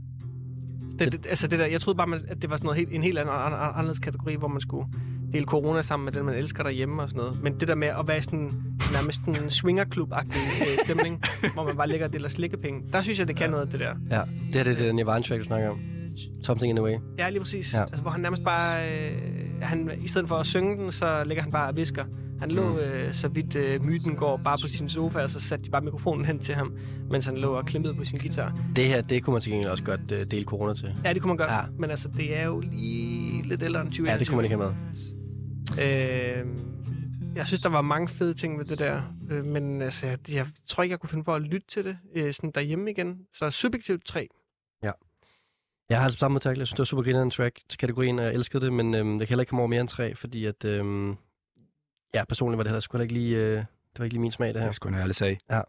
Jeg troede bare, at det var sådan noget en helt anderledes kategori, hvor man skulle dele corona sammen med den, man elsker derhjemme og sådan noget. Men det der med at være sådan nærmest en swingerklub-agtig stemning, hvor man bare ligger og deler slikkepenge, der synes jeg, det kan noget af det der. Ja, det er det Nirvana-track, du snakker om. Something in a Way. Ja, lige præcis. Ja. Altså, hvor han nærmest bare... i stedet for at synge den, så ligger han bare og visker. Han lå, så vidt myten går, bare på sin sofa, og så satte de bare mikrofonen hen til ham, mens han lå og klimpede på sin guitar. Det her, det kunne man til gengæld også godt dele corona til. Ja, det kunne man godt. Ja. Men altså, det er jo lige lidt ældre end 20. Ja, det kunne man ikke have med. Jeg synes, der var mange fede ting ved det der, men altså, jeg tror ikke, jeg kunne finde på at lytte til det sådan derhjemme igen. Så subjektivt 3. Ja. Jeg har altså samme modtagel. Jeg synes, det var super grinerende track til kategorien, og jeg elskede det, men jeg kan heller ikke komme over mere end 3, fordi at... Ja, personligt var det heller sgu ikke lige... det var ikke lige min smag, det her. Det skulle jeg ærligt sige. Ja.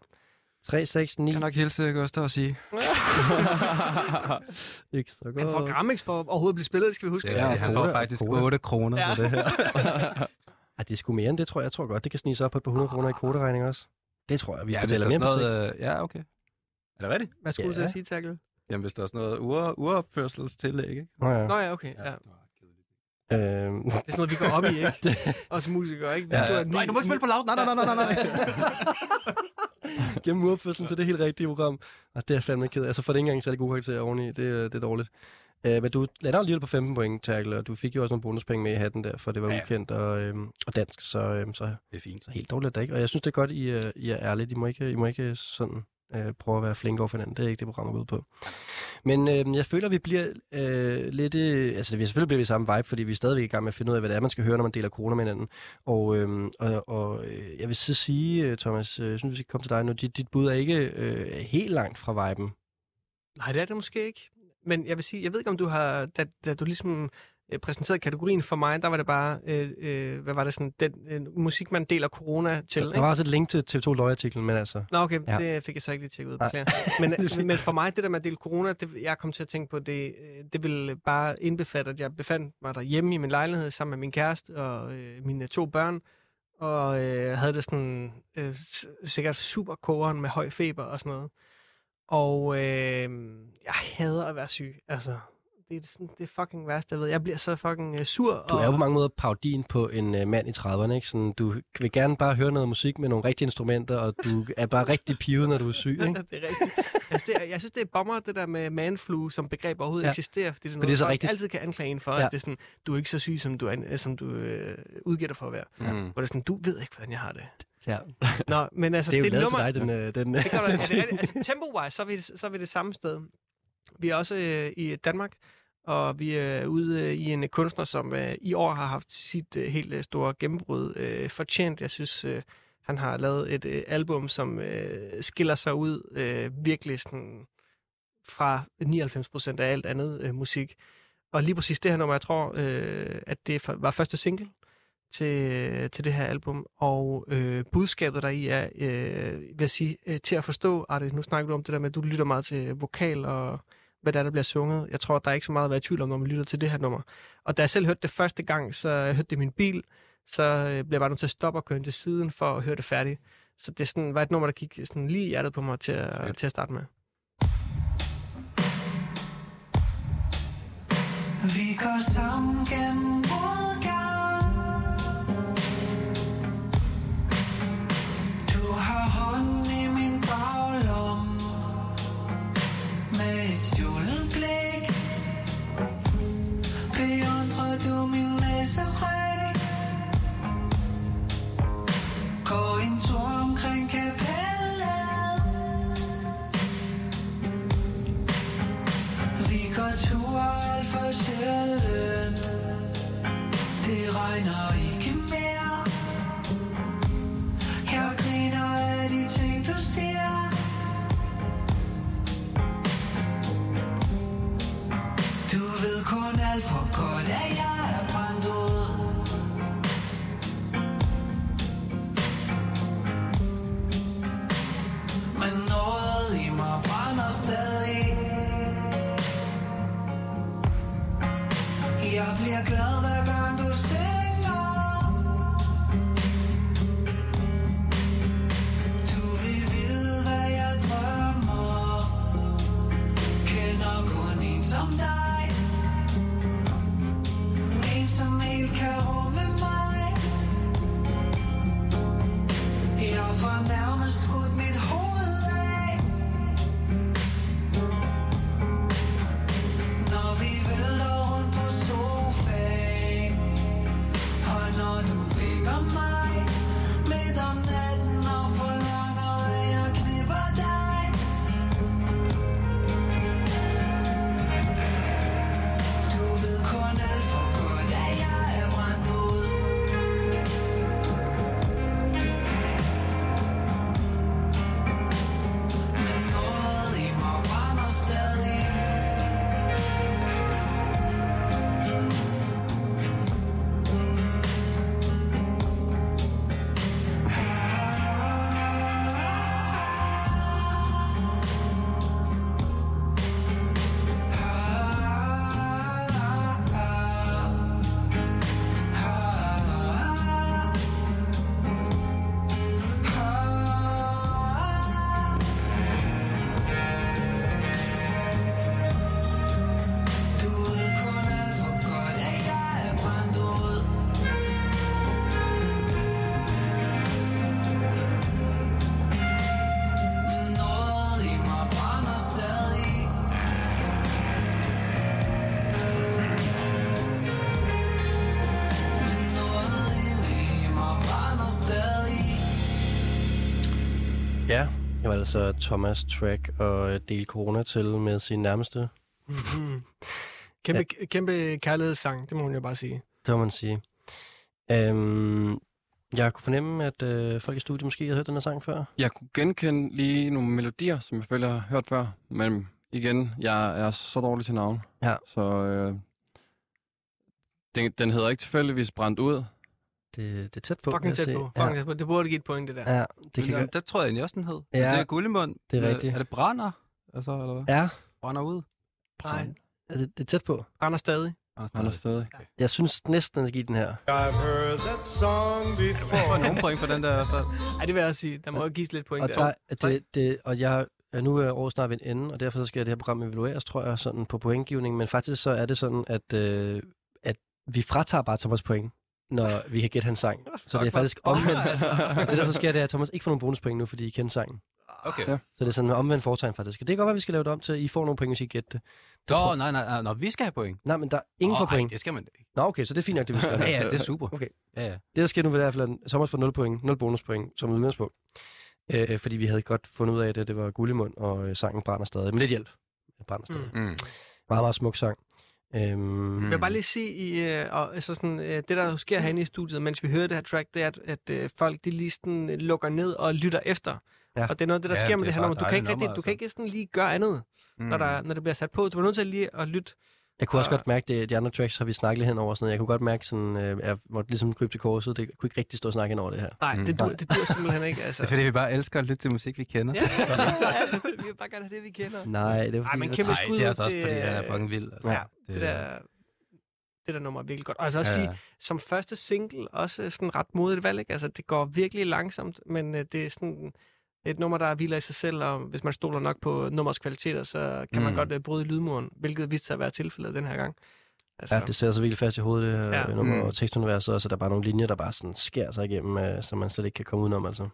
3, 6, 9... Kan nok hilse Gustav og sige. Ikke så godt. Han får Grammix for overhovedet at blive spillet, det skal vi huske. Ja, han får faktisk 8 kroner for det her. Ja, det er sgu mere end det, tror jeg. Jeg tror godt, det kan snige sig op på et par 100 kroner i kvoteregning også. Det tror jeg, vi fortæller mere på 6. Ja, okay. Er det rigtigt? Hvad skulle du til at sige, Terkel? Jamen, hvis der er sådan noget uropførselstillæg, ikke? Nå ja, okay, ja. Det er sådan noget, vi går op i, ikke? Os musikere, ikke? Nej, du må ikke spille på loud. Nej. Gennem uropførselen, så det er helt rigtigt program. Og det er fandme ked af. Altså, for det ikke engang særlig gode karakterer oveni. Det er dårligt. Men du lader alligevel på 15 point, Terkel, og du fik jo også nogle bonuspenge med i hatten der, for det var ukendt og dansk, så det er fint. Så helt dårligt, der ikke? Og jeg synes, det er godt, I er ærlige. I må ikke sådan... prøve at være flink over for hinanden. Det er ikke det, programmet går ud på. Men jeg føler, vi bliver lidt... altså, selvfølgelig bliver vi samme vibe, fordi vi er stadigvæk i gang med at finde ud af, hvad det er, man skal høre, når man deler corona med hinanden. Og jeg vil så sige, Thomas, jeg synes, vi skal komme til dig nu. Dit bud er ikke helt langt fra viben. Nej, det er det måske ikke. Men jeg vil sige, jeg ved ikke, om du har... Da du ligesom... præsenterede kategorien for mig, der var det bare, hvad var det sådan, den musik, man deler corona til. Der var også et link til TV2 Løg-artiklen, men altså... Nå okay, ja. Det fik jeg så ikke lige tjekket ud, beklager. Men for mig, det der med at dele corona, det, jeg kom til at tænke på, det ville bare indbefatte, at jeg befandt mig derhjemme i min lejlighed sammen med min kæreste og mine 2 børn, og havde det sådan sikkert super koren med høj feber og sådan noget. Og jeg hader at være syg, altså... Det er fucking værst, jeg ved. Jeg bliver så fucking sur. Du er jo på mange måder parodien på en mand i 30'erne, ikke? Sådan, du vil gerne bare høre noget musik med nogle rigtige instrumenter, og du er bare rigtig pivet, når du er syg, ikke? Det er rigtigt. Altså, jeg synes, det er bomber, det der med manflu, som begreb overhovedet eksisterer, fordi det er noget, det er folk altid kan anklage en for, at det er sådan, du er ikke så syg, som du udgiver dig for at være. Ja. Hvor det er sådan, du ved ikke, hvordan jeg har det. Ja. Nå, men altså, det er jo lavet nummer... til dig, den... Altså, tempo-wise, så er vi det samme sted. Vi er også i Danmark. Og vi er ude i en kunstner, som i år har haft sit helt store gennembrud fortjent. Jeg synes, han har lavet et album, som skiller sig ud virkelig sådan, fra 99% af alt andet musik. Og lige præcis det her nummer, jeg tror, at det var første single til det her album. Og budskabet deri er, vil jeg sige, til at forstå. Ardi, nu snakker du om det der med, at du lytter meget til vokal og... hvad der bliver sunget. Jeg tror, der er ikke så meget at være i tvivl om, når man lytter til det her nummer. Og da jeg selv hørte det første gang, så hørte det i min bil, så blev jeg bare nødt til at stoppe og køre ind til siden for at høre det færdigt. Så det sådan, var et nummer, der gik sådan lige i hjertet på mig til at starte med. Vi går sammen gennem modgang. Du har hånden i min baglom. Med et stjålet blik beundrer du min næseryg. Gå en tur omkring kapellet. Vi går tur alt for sjældent. Det regner ikke mere. Jeg griner af de ting du siger. Kun alt for godt, at jeg er brændt ud. Men noget i mig brænder stadig. Jeg bliver glad, hver gang du synger. Du vil vide, hvad jeg drømmer. Kender kun en som dig. Som helt kan rumme mig. Jeg får nærmest skudt mit hoved af. Når vi vælter rundt på sofaen, og når du vækker mig midt om natten og forlanger, at jeg knipper dig. Du ved kun alt for godt. Altså Thomas track og dele corona til med sin nærmeste. Mm-hmm. Kæmpe kærlighedssang, det må man jo bare sige. Det må man sige. Jeg kunne fornemme, at folk i studiet måske havde hørt den her sang før. Jeg kunne genkende lige nogle melodier, som jeg føler, jeg har hørt før. Men igen, jeg er så dårlig til navn. Ja. Så Den hedder ikke tilfældigvis Brændt Ud? Det er tæt på. Fucking tæt på. Ja. Fucking tæt på. Det burde give et point, det der. Ja, det kan der tror jeg egentlig også, den hed. Ja. Det er Guldemund. Det er rigtigt. Er det Brænder? Altså, eller hvad? Ja. Brænder ud? Brænd. Er det er tæt på. Brænder stadig. Brænder stadig. Okay. Jeg synes næsten, at give den her. I've heard that song before. Jeg får nogle point for den der i hvert fald. Ej, det vil jeg sige. Der må jo gives lidt point der. Og jeg... Nu er året snart ved en ende, og derfor så skal det her program evalueres, tror jeg, sådan på pointgivning. Men faktisk så er det sådan, at vi fratager bare Thomas point, når vi kan gætte hans sang. Så det er faktisk omvendt. Så det der så sker, det er, at Thomas ikke får nogen bonuspoint nu, fordi I kender sangen. Okay. Ja. Så det er sådan en omvendt foretegn faktisk. Det kan godt være, vi skal lave det om til, at I får nogle point, hvis I gætter det. Nej, vi skal have point. Nej, men der er ingen for point. Det skal man ikke. Nå, okay, så det er fint nok, det vi skal have. Ja, det er super. Okay. Ja. Det der sker nu, vil i hvert fald, at Thomas får 0 point, 0 bonuspoint, som udgangspunkt. Fordi vi havde godt fundet ud af, at det var Guldemund og sangen Brænder stadig. Men lidt hjælp. Brænder stadig. Mm. Meget, meget smuk sang. Jeg vil bare lige sige, det der sker herinde i studiet, mens vi hører det her track, det er, at folk de lige sådan lukker ned og lytter efter. Ja. Og det er noget det, der sker med det her nummer. Du kan ikke sådan lige gøre andet, når det bliver sat på. Du er nødt til lige at lytte. Jeg kunne også godt mærke, at de andre tracks har vi snakket hen over sådan noget. Jeg kunne godt mærke, sådan, jeg måtte ligesom krybe til korset. Det kunne ikke rigtig stå og snakke hen over det her. Nej, det dur simpelthen ikke. Altså. Det er fordi, vi bare elsker at lytte til musik, vi kender. Ja, vi vil bare gerne have det, vi kender. Nej, det er fordi, det er altså også fordi, han er fucking vild. Altså. Ja, det der nummer er virkelig godt. Og altså også sige, som første single, også sådan ret modigt valg. Ikke? Altså, det går virkelig langsomt, men det er sådan... Et nummer, der hviler i sig selv, og hvis man stoler nok på nummers kvaliteter, så kan man godt bryde lydmuren, hvilket viste sig at være tilfældet den her gang. Altså, det sætter sig virkelig fast i hovedet, det her nummer, og tekstuniverset også, der er bare nogle linjer, der bare sådan skærer sig igennem, som man slet ikke kan komme udenom, altså.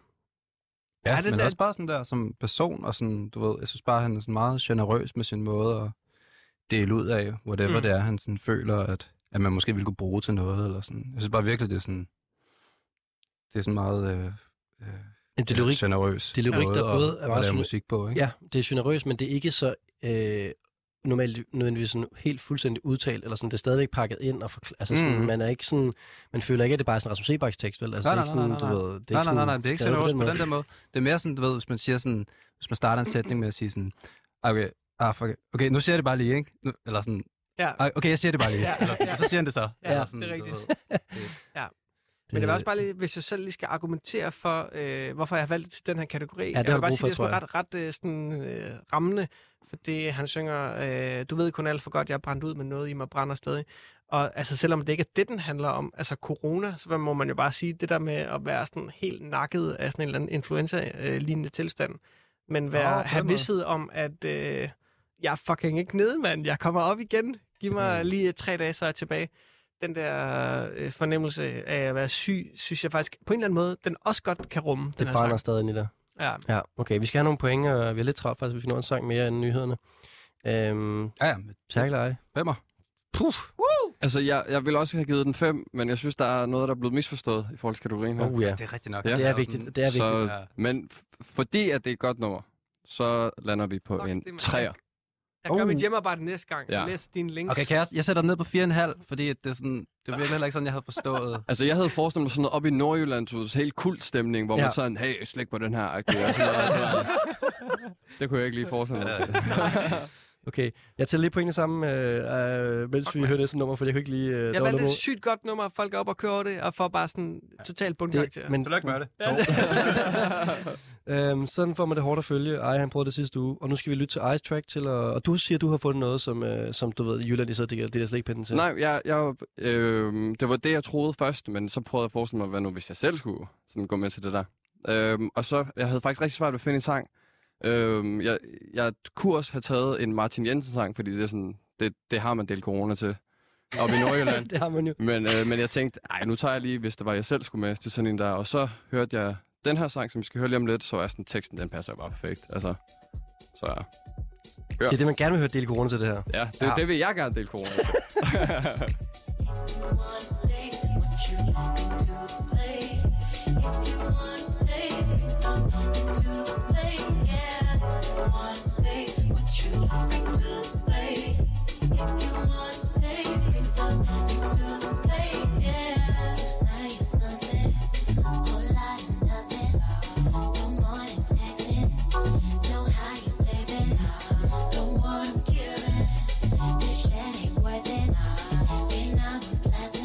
Ja, det men også bare sådan der, som person, og sådan, du ved, jeg synes bare, han er sådan meget generøs med sin måde at dele ud af, whatever det er, han sådan føler, at man måske ville kunne bruge til noget, eller sådan. Jeg synes bare virkelig, det er sådan, meget... Det er generøs. Det er lyrik, der både er meget musik på, ikke? Ja, det er generøst, men det er ikke så normalt nødvendigvis sådan helt fuldstændig udtalt, eller sådan, det er stadigvæk pakket ind, og altså sådan, man er ikke sådan, man føler ikke, at det bare er sådan en Rasmus Sebaks tekst, vel? Altså, nej, det er ikke generøst på den der måde. Det er mere sådan, du ved, hvis man siger sådan, hvis man starter en sætning med at sige sådan, okay, nu siger jeg det bare lige, ikke? Nu, eller sådan, okay, jeg siger det bare lige, eller sådan, og så siger han det så. Ja, sådan, det er rigtigt. Ja. Men det var også bare lige, hvis jeg selv lige skal argumentere for, hvorfor jeg har valgt den her kategori. Ja, jeg vil bare sige, at det er ret rammende, fordi han synger, du ved kun alt for godt, jeg er brændt ud, men noget i mig brænder stadig. Og altså, selvom det ikke er det, den handler om, altså corona, så må man jo bare sige, det der med at være sådan helt nakket af sådan en eller anden influenza-lignende tilstand, men have vidsthed om, at jeg er fucking ikke nede, mand, jeg kommer op igen, giv mig lige 3 dage, så er jeg tilbage. Den der fornemmelse af at være syg, synes jeg faktisk på en eller anden måde, den også godt kan rumme. Det brænder stadig ind i der. Ja. Okay, vi skal have nogle point, og vi er lidt travlt faktisk, hvis vi når en sang mere end nyhederne. Terkel og Ardi. 5'er. Altså, jeg ville også have givet den 5, men jeg synes, der er noget, der er blevet misforstået i forhold til kategorien her. Ja, det er rigtigt nok. Ja. Det er vigtigt. Sådan, det er vigtigt. Ja. Men fordi at det er et godt nummer, så lander vi på en 3'er. Jeg gør mit hjemmearbejde næste gang. Ja. Jeg læser dine links. Okay, jeg sætter den ned på 4,5, fordi det er sådan... Det var heller ikke sådan, jeg havde forstået. Altså, jeg havde forestillet mig sådan noget op i Nordjylland, så helt kult stemning, hvor man sådan, hey, slik på den her. Det kunne jeg ikke lige forestille mig. Okay, jeg tæller lige pointene sammen, mens vi hører det sådan nummer, for jeg kunne ikke lige... jeg valgte et sygt godt nummer, folk er op og kører det, og får bare sådan totalt bundkarakter. Men tillykke med det. Sådan får man det hårdt at følge. Ej, han prøvede det sidste uge, og nu skal vi lytte til Ice Track til, og du siger, at du har fundet noget, som du ved, Jylland, I sidder det der slikpinden til. Nej, det var det, jeg troede først, men så prøvede jeg at forestille mig, hvad nu, hvis jeg selv skulle sådan gå med til det der. Jeg havde faktisk rigtig svært ved at finde en sang. Jeg kunne også have taget en Martin Jensen-sang, fordi det er sådan, det har man delt corona til op i Nordjylland. Det har man jo. Men jeg tænkte, nu tager jeg lige, hvis det var jeg selv skulle med til sådan en der, og så hørte jeg den her sang, som vi skal høre lige om lidt, så er sådan, teksten, den passer bare perfekt. Altså, så ja. Det er det, man gerne vil høre delt corona til, det her. Ja, det vil jeg gerne delt corona til. Don't want to give it. This shit ain't worth it. Been out of class.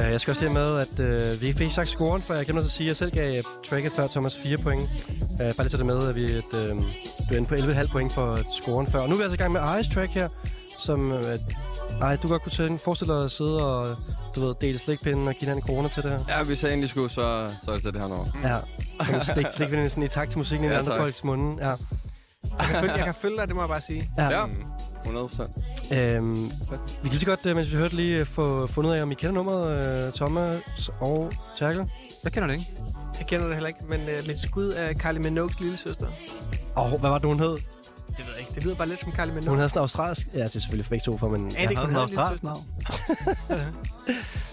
Jeg skal også lige med, at vi ikke fik sagt scoren, for jeg glemte at sige, at jeg selv gav tracket før Thomas 4 point. Bare lige til det med, at vi blev inde på 11,5 point for scoren før. Og nu er vi altså i gang med Aris track her, som du godt kunne forestille dig at sidde og dele slikpinden og give hinanden kroner til det her. Ja, hvis jeg egentlig skulle, så er det det her nu. Ja, slikpinden sådan i takt til musikken i andre folks munde. Ja. Jeg kan følge dig, det må jeg bare sige. Ja. 100%. Vi kan lige så godt, mens vi hørte lige, få fundet ud af, om I kender nummeret, Thomas og Terkel. Jeg kender det ikke. Jeg kender det heller ikke, men lidt skud af Kylie Minogues lillesøster. Hvad var det, hun hed? Det ved jeg ikke. Det lyder bare lidt som Kylie Minogue. Hun havde sådan australisk. Ja, det er selvfølgelig for begge to for, men jeg havde sådan australisk navn.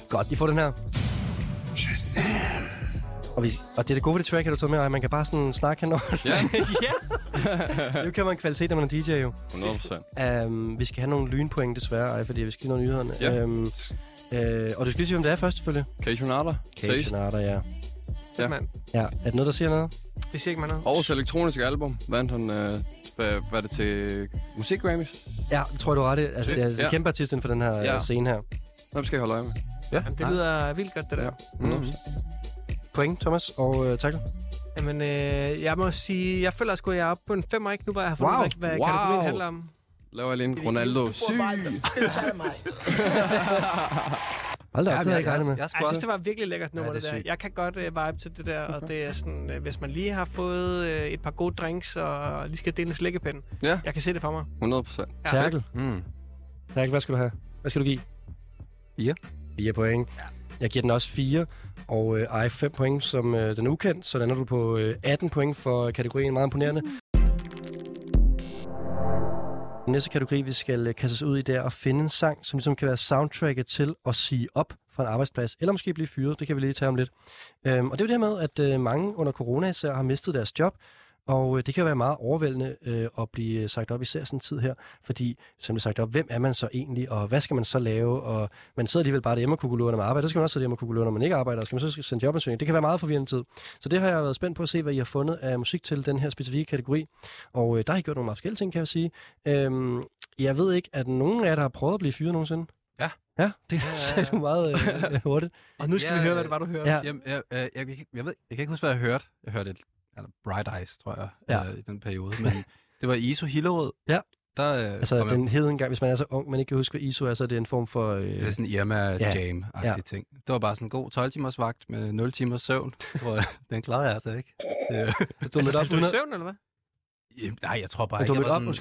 Godt, I får den her. Giselle. Og det er det gode ved det track, at du tager med, at man kan bare sådan snakke henover. Ja. Nu kan man kvalitet, når man er DJ jo. 100%. Vi skal have nogle lynpoint desværre, fordi vi skal have nogle nyhederne. Ja. Og du skal lige sige, hvem det er først, selvfølgelig. Cajunarder, ja. Ja. Ja. Er det noget, der siger noget? Det siger ikke mig noget. Årets elektroniske album vandt han, var det til Musik Grammys? Ja, det tror jeg, du har ret i. Altså, det er en kæmpe artist inden for den her scene her. Hvem skal jeg holde øje med? Ja. Jamen, det lyder vildt godt, det der. Ja. Point, Thomas og Terkel. Jamen, jeg må sige, jeg føler sgu, jeg er oppe på en 5'er, ikke? Nu var jeg har fundet væk, hvad kategorien handler om. Laver alene Ronaldo. Syg! Hold da op, det havde jeg ikke regnet med. Jeg synes, det var virkelig lækkert nummer, det der. Syg. Jeg kan godt vibe til det der, og det er sådan, hvis man lige har fået et par gode drinks, og lige skal dele en slikkepind. Ja. Jeg kan se det for mig. 100%. Ja. Terkel. Terkel, hvad skal du have? Hvad skal du give? 4. 4 point. Ja. Jeg giver den også 4, og ej 5 point som den er ukendt, så lander du på 18 point for kategorien. Meget imponerende. Den næste kategori, vi skal kastes ud i, det er at finde en sang, som ligesom kan være soundtracket til at sige op fra en arbejdsplads, eller måske blive fyret. Det kan vi lige tage om lidt. Og det er jo det her med, at mange under corona især har mistet deres job, og det kan være meget overvældende at blive sagt op, især sådan en tid her, fordi som det sagt op, hvem er man så egentlig, og hvad skal man så lave, og man sidder alligevel bare derhjemme og kukulure, når man arbejder, så skal man også sidde derhjemme og kukulure, når man ikke arbejder, og skal man så sende jobansøgning. Det kan være meget forvirrende tid. Så det har jeg været spændt på at se, hvad I har fundet af musik til den her specifikke kategori, og der har I gjort nogle meget forskellige ting, kan jeg sige. Jeg ved ikke, at nogen af jer, der har prøvet at blive fyret nogensinde? Ja. Ja, det sagde du meget hurtigt. Og nu skal vi høre, hvad det var, du hørte. Ja. Jamen, jeg kan ikke huske, hvad jeg hørte. Jeg hørte Bright Eyes, tror jeg, i den periode. Men det var Iso Hillerød. Ja. Der, altså, den hed engang, hvis man er så ung, man ikke kan huske, hvad Iso er, så er det en form for... det er sådan Irma-jam-agtig ting. Det var bare sådan en god 12-timers vagt med 0 timers søvn. Den klarede jeg altså ikke. Du i søvn, eller hvad? Jamen, nej, jeg tror bare ikke.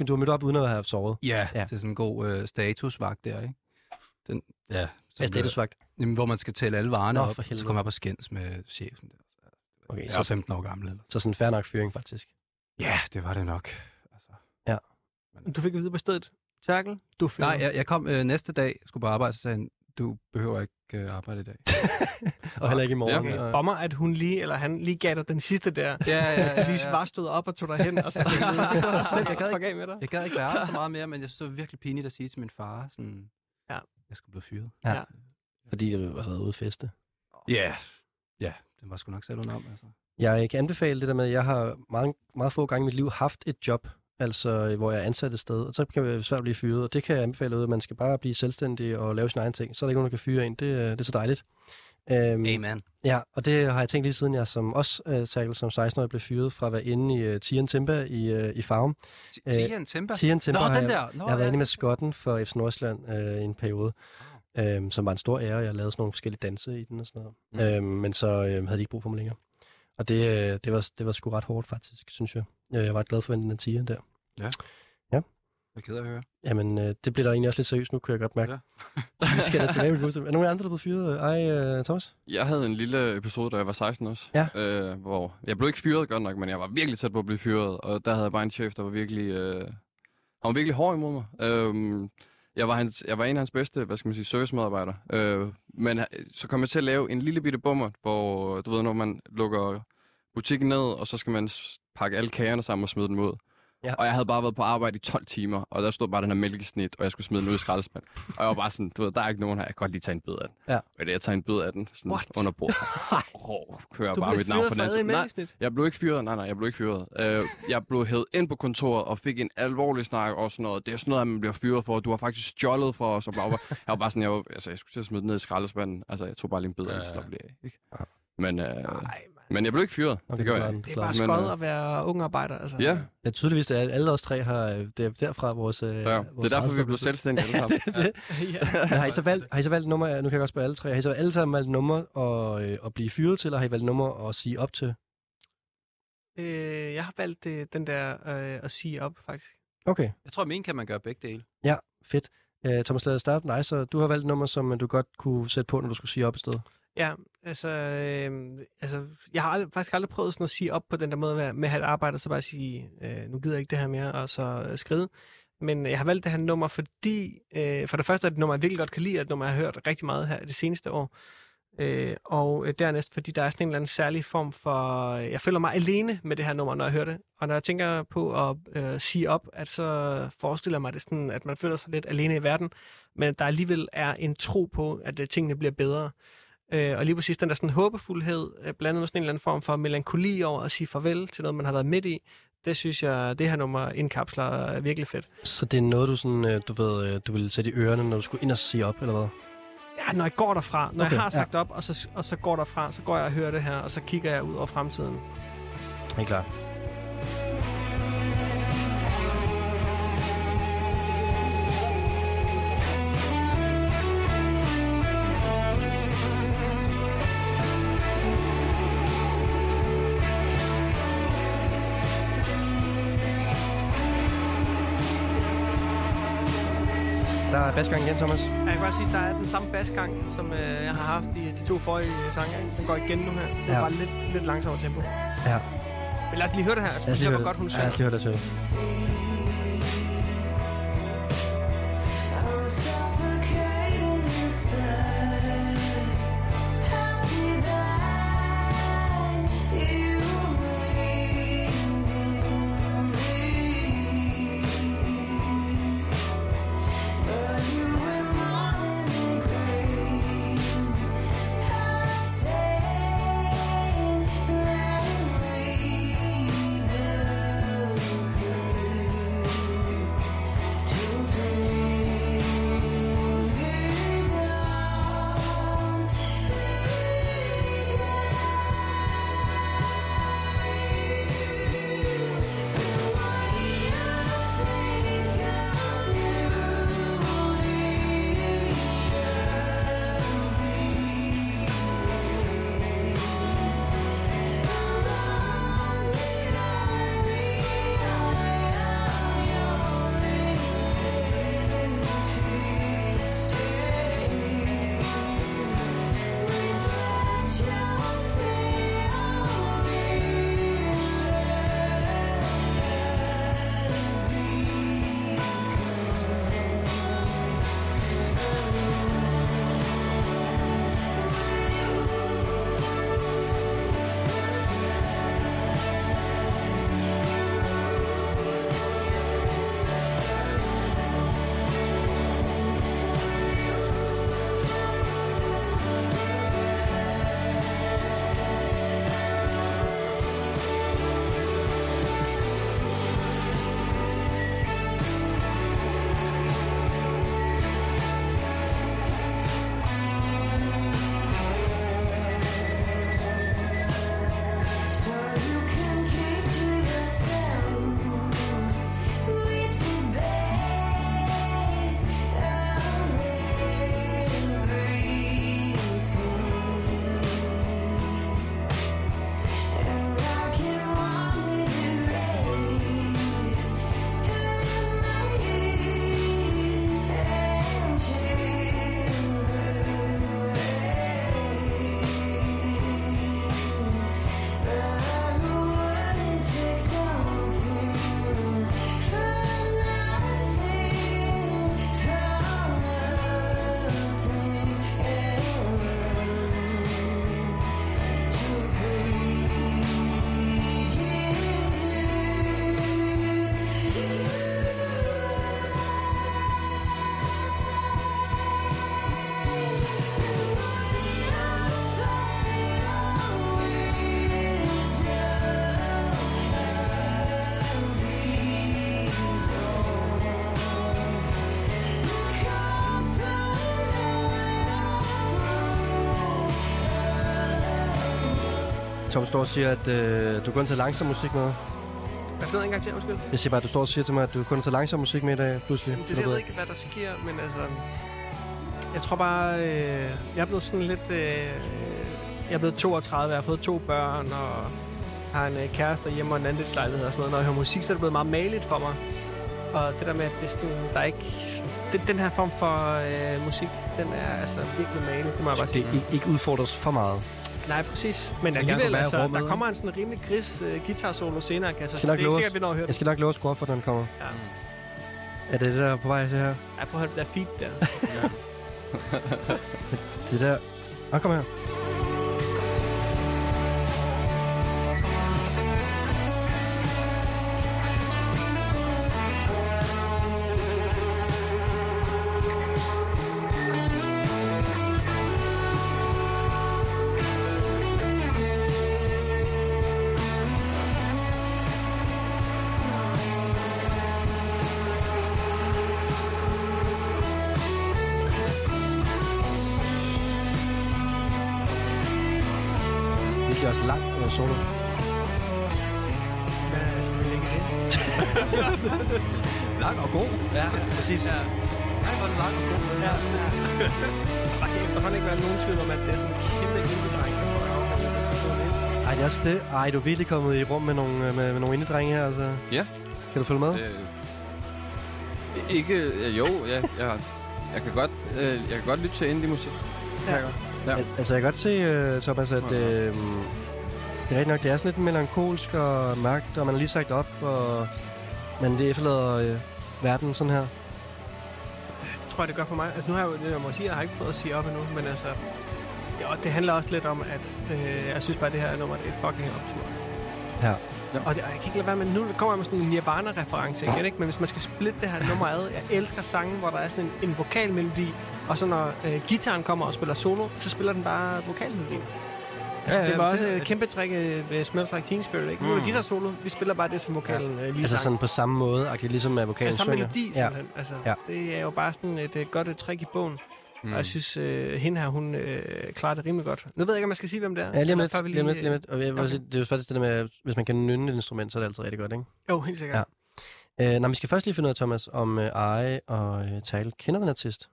Du har mødt op uden at have sovet. Ja, til sådan en god statusvagt der, ikke? Ja, statusvagt? Jamen, hvor man skal tælle alle varerne op, så kommer jeg op og skændes med chefen der. Okay, jeg er 15 år gammel. Eller? Så sådan en fair nok fyring, faktisk. Ja, det var det nok. Altså. Ja. Men du fik at vide på stedet, Terkel? Du fyrer. Nej, jeg kom næste dag, skulle bare arbejde, så sagde han, du behøver ikke arbejde i dag. Og heller ikke i morgen. Okay. Og... Bommer, at hun lige, eller han lige gav dig den sidste der. Ja. Lige bare stod op og tog dig hen. Og så jeg gad ikke være så meget mere, men jeg synes, det var virkelig pinligt at sige til min far, sådan, jeg skulle blive fyret. Ja. Fordi du havde været ude at feste. Ja. Den var sgu nok selv udenom, altså. Jeg kan anbefale det der med, at jeg har meget, meget få gange i mit liv haft et job, altså hvor jeg er ansat et sted, og så kan det svært at blive fyret, og det kan jeg anbefale ud, at man skal bare blive selvstændig og lave sin egen ting, så er der ikke nogen, der kan fyre en. Det er så dejligt. Amen. Ja, og det har jeg tænkt lige siden jeg som også Terkel, som 16-årig blev fyret fra at være inde i Tian Timba i Farum. Tian Timba? Tian Timba har jeg været inde med skotten for FC Nordsjælland i en periode. Som var en stor ære, jeg lavede sådan nogle forskellige danse i den og sådan noget. Men så havde de ikke brug for mig længere. Og det var sgu ret hårdt, faktisk, synes jeg. Jeg var ret glad for den tiger der. Ja. Jeg er ked af at høre. Jamen, det bliver der egentlig også lidt seriøst nu, kan jeg godt mærke. Vi skal da tilbage med det. Er der nogen andre, der blev fyret? Thomas? Jeg havde en lille episode, da jeg var 16 også. Ja. Hvor jeg blev ikke fyret godt nok, men jeg var virkelig tæt på at blive fyret. Og der havde jeg bare en chef, der var virkelig, virkelig hård imod mig. Jeg var en af hans bedste, hvad skal man sige, servicemedarbejdere. Men så kom jeg til at lave en lille bitte bummer, hvor du ved, når man lukker butikken ned, og så skal man pakke alle kagerne sammen og smide dem ud. Ja. Og jeg havde bare været på arbejde i 12 timer, og der stod bare den her mælkesnit, og jeg skulle smide den ud i skraldespand. Og jeg var bare sådan, du ved, der er ikke nogen her, jeg kan godt lige tage en bid af den. Ja. Og jeg tager en bid af den, sådan under bordet. Kører bare mit navn på den. Nej, jeg blev ikke fyret, jeg blev hævet ind på kontoret og fik en alvorlig snak og sådan noget. Det er sådan noget, at man bliver fyret for, du har faktisk stjålet for os og bla bla. Jeg var bare sådan, jeg skulle til at smide den ned i skraldespanden. Altså, jeg tog bare lige en bid af den, så blev jeg ikke. Men men jeg blev ikke fyret. Okay, det gør jeg. Det er bare skødt at være unge arbejder. Altså. Ja. Ja, tydeligvis, at alle os tre har... Det er derfra vores... det er derfor, vi blev selvstændige alle sammen. Har I så valgt nummer... Nu kan jeg også spørge alle tre. Har I så alle sammen valgt nummer at blive fyret til, eller har I valgt nummer at sige op til? Jeg har valgt den der at sige op, faktisk. Okay. Jeg tror, kan man gøre begge dele. Ja, fedt. Thomas, lad os starte. Nej, så du har valgt nummer, som du godt kunne sætte på, når du skulle sige op i stedet. Ja, altså, jeg har faktisk aldrig prøvet sådan at sige op på den der måde med at have et arbejde, og så bare sige, nu gider jeg ikke det her mere, og så skride. Men jeg har valgt det her nummer, fordi for det første er det nummer, jeg virkelig godt kan lide, og et nummer, jeg har hørt rigtig meget her det seneste år. Og dernæst, fordi der er sådan en eller anden særlig form for... Jeg føler mig alene med det her nummer, når jeg hører det. Og når jeg tænker på at sige op, at så forestiller jeg mig det sådan, at man føler sig lidt alene i verden, men der alligevel er en tro på, at tingene bliver bedre. Og lige præcis den der sådan håbefuldhed, blandet med sådan en eller anden form for melankoli over at sige farvel til noget, man har været midt i, det synes jeg, det her nummer indkapsler er virkelig fedt. Så det er noget, du sådan, du ved, du ville sætte i ørerne, når du skulle ind og sige op, eller hvad? Ja, når jeg går derfra. Når jeg har sagt op, og så går derfra, så går jeg og hører det her, og så kigger jeg ud over fremtiden. Helt klart. Der er basgang igen, Thomas. Ja, jeg kan bare sige, at der er den samme basgang, som jeg har haft i de to forrige sange. Den går igen nu her. Det er bare lidt langsommere tempo. Ja. Men lad os lige høre det her. Jeg synes, hvor godt hun synger. Ja, lad os lige høre det selv. Tom står og siger, at du kun tager langsom musik med. Jeg ved ikke engang til, undskyld. Jeg siger bare, at du står og siger til mig, at du kun tager langsom musik med i dag, pludselig. Jamen, det jeg ved ikke, hvad der sker, men altså... Jeg tror bare, jeg er blevet sådan lidt... jeg er blevet 32, jeg har fået 2 børn, og har en kæreste hjemme og en andelslejlighed og sådan noget. Når jeg hører musik, så er det blevet meget mageligt for mig. Og det der med, at hvis du, der er ikke... Den her form for musik, den er altså virkelig mageligt, det må jeg bare sige. Det ikke udfordres for meget. Nej, præcis. Men alligevel, altså, der kommer en sådan rimelig gris guitar-solo senere, altså. Det er ikke sikkert, vi når at høre det. Jeg skal nok love at skrue op, for den kommer. Ja. Er det der på vej til her? Ja, prøv at holde det der feed der. Det der... Nå, kom her. Det? Ej, du er virkelig kommet i rum med nogle indedrenge her, altså. Ja. Kan du følge med? Ikke... Jo, jeg kan godt... jeg kan godt lytte til indie musik. Ja. Ja. Altså, jeg kan godt se, Thomas, at... det er rigtig nok, det er sådan lidt melankolsk og mørkt, og man er lige sagt op, og... Men det efterlader verden sådan her. Det tror jeg, det gør for mig. Altså, nu har jeg jo... Jeg må sige, jeg har ikke prøvet at sige op endnu, men altså... Ja, og det handler også lidt om, at jeg synes bare, at det her nummer, det er fucking optur. Ja. Og jeg kan ikke lade være med, nu kommer jeg med sådan en Nirvana-reference igen, ikke? Men hvis man skal splitte det her nummer ad, jeg elsker sangen, hvor der er sådan en vokalmelodi, og så når gitaren kommer og spiller solo, så spiller den bare vokalmelodien. Altså, det var også et kæmpe trick ved Smells Like Teen Spirit, ikke? Nu er det guitar solo, vi spiller bare det som vokalen lige altså sang. Sådan på samme måde, ligesom med vokalen synger. Ja, samme melodi simpelthen. Ja. Altså, ja. Det er jo bare sådan et godt trick i bogen. Og jeg synes, hende her, hun klarer det rimelig godt. Nu ved jeg ikke, om man skal sige, hvem det er. Ja, lige om lidt. Og jeg vil sige, det er jo faktisk det der med, hvis man kan nynne et instrument, så er det altid rigtig godt, ikke? Jo, helt sikkert. Ja. Nå, vi skal først lige finde ud af, Thomas, om Ardi og Terkel kender den artist.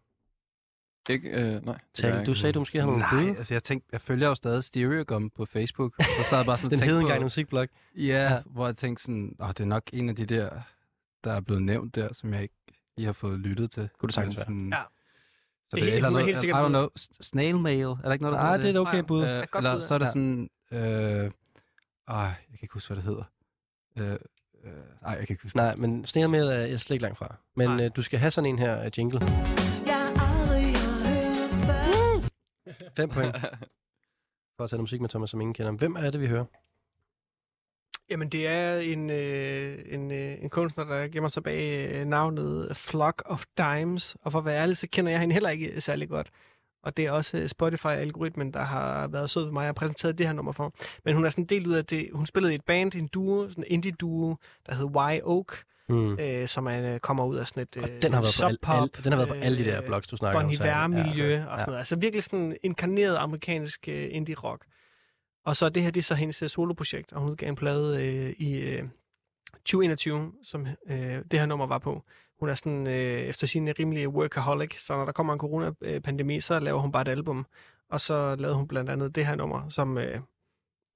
Ikke? Nej. Terkel, du sagde, du måske har nogle bud. Nej, altså jeg tænkte, jeg følger jo stadig Stereogum på Facebook. Så sad jeg bare sådan og tænkte på... Den hed engang en musikblog. Ja, hvor jeg tænkte sådan, det er nok en af de der er blevet nævnt der, som jeg ikke lige har fået lyttet til. Kunne du sagtens være? Så det er helt, noget, helt sikkert. I don't know. Snail Mail. Er der ikke noget, der hedder det? Nej, det er et okay bud. Eller så er der sådan... jeg kan ikke huske, hvad det hedder. Jeg kan ikke huske. Nej, men Snail Mail er jeg slet ikke langt fra. Men du skal have sådan en her jingle. 5 point. For at tage musik med Thomas, som ingen kender. Hvem er det, vi hører? Jamen, det er en kunstner, der gemmer sig bag navnet Flock of Dimes. Og for at være ærlig, så kender jeg hende heller ikke særlig godt. Og det er også Spotify-algoritmen, der har været sød ved mig og præsenteret det her nummer for. Men hun er sådan en del ud af det. Hun spillede i et band, en duo, sådan en indie-duo, der hed Wye Oak. Som kommer ud af sådan et sub-pop. Den har været på alle de der blogs, du snakker om. Bonivær-miljø og sådan noget. Altså virkelig sådan inkarneret amerikansk indie-rock. Og så det her, det er så hendes soloprojekt, og hun udgav en plade i 2021, som det her nummer var på. Hun er sådan efter sin rimelige workaholic, så når der kommer en coronapandemi, så laver hun bare et album. Og så lavede hun blandt andet det her nummer, som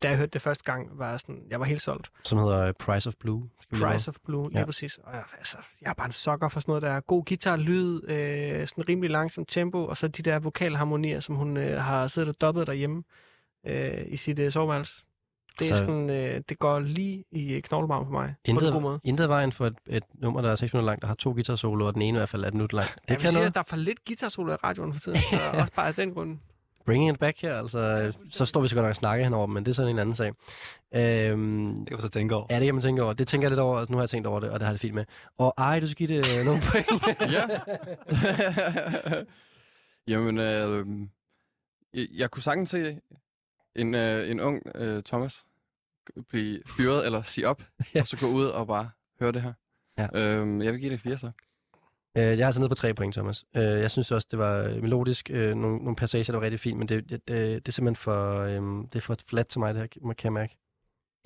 da jeg hørte det første gang, var sådan, jeg var helt solgt. Som hedder Price of Blue. Price of Blue, lige præcis. Og altså, jeg er bare en sokker for sådan noget, der er god guitar-lyd, sådan rimelig langsomt tempo, og så de der vokalharmonier, som hun har siddet og dobbet derhjemme. I sit soveværelse. Det så er sådan, det går lige i knoglemarven for mig. Intet vejen for et nummer, der er 6 minutter langt, der har 2 guitar-soloer, og den ene i hvert fald er et minut langt. Jeg vil sige, at der er for lidt guitar-soloer i radioen for tiden, så også bare af den grund. Bringing it back her, altså. Så står vi så godt nok og snakker henover dem, men det er sådan en anden sag. Det kan man så tænke over. Ja, det kan man tænke over. Det tænker jeg lidt over, altså nu har jeg tænkt over det, og det har det fint med. Og du skal give det nogle point. Ja. Jamen, jeg kunne sagtens se det. En ung Thomas blive fyret eller sige op, og så gå ud og bare høre det her. Ja. Jeg vil give det 4 så. Jeg har så nede på 3 point, Thomas. Jeg synes også, det var melodisk. Nogle passager, der var rigtig fint, men det er simpelthen for flat til mig, det her, kan jeg mærke.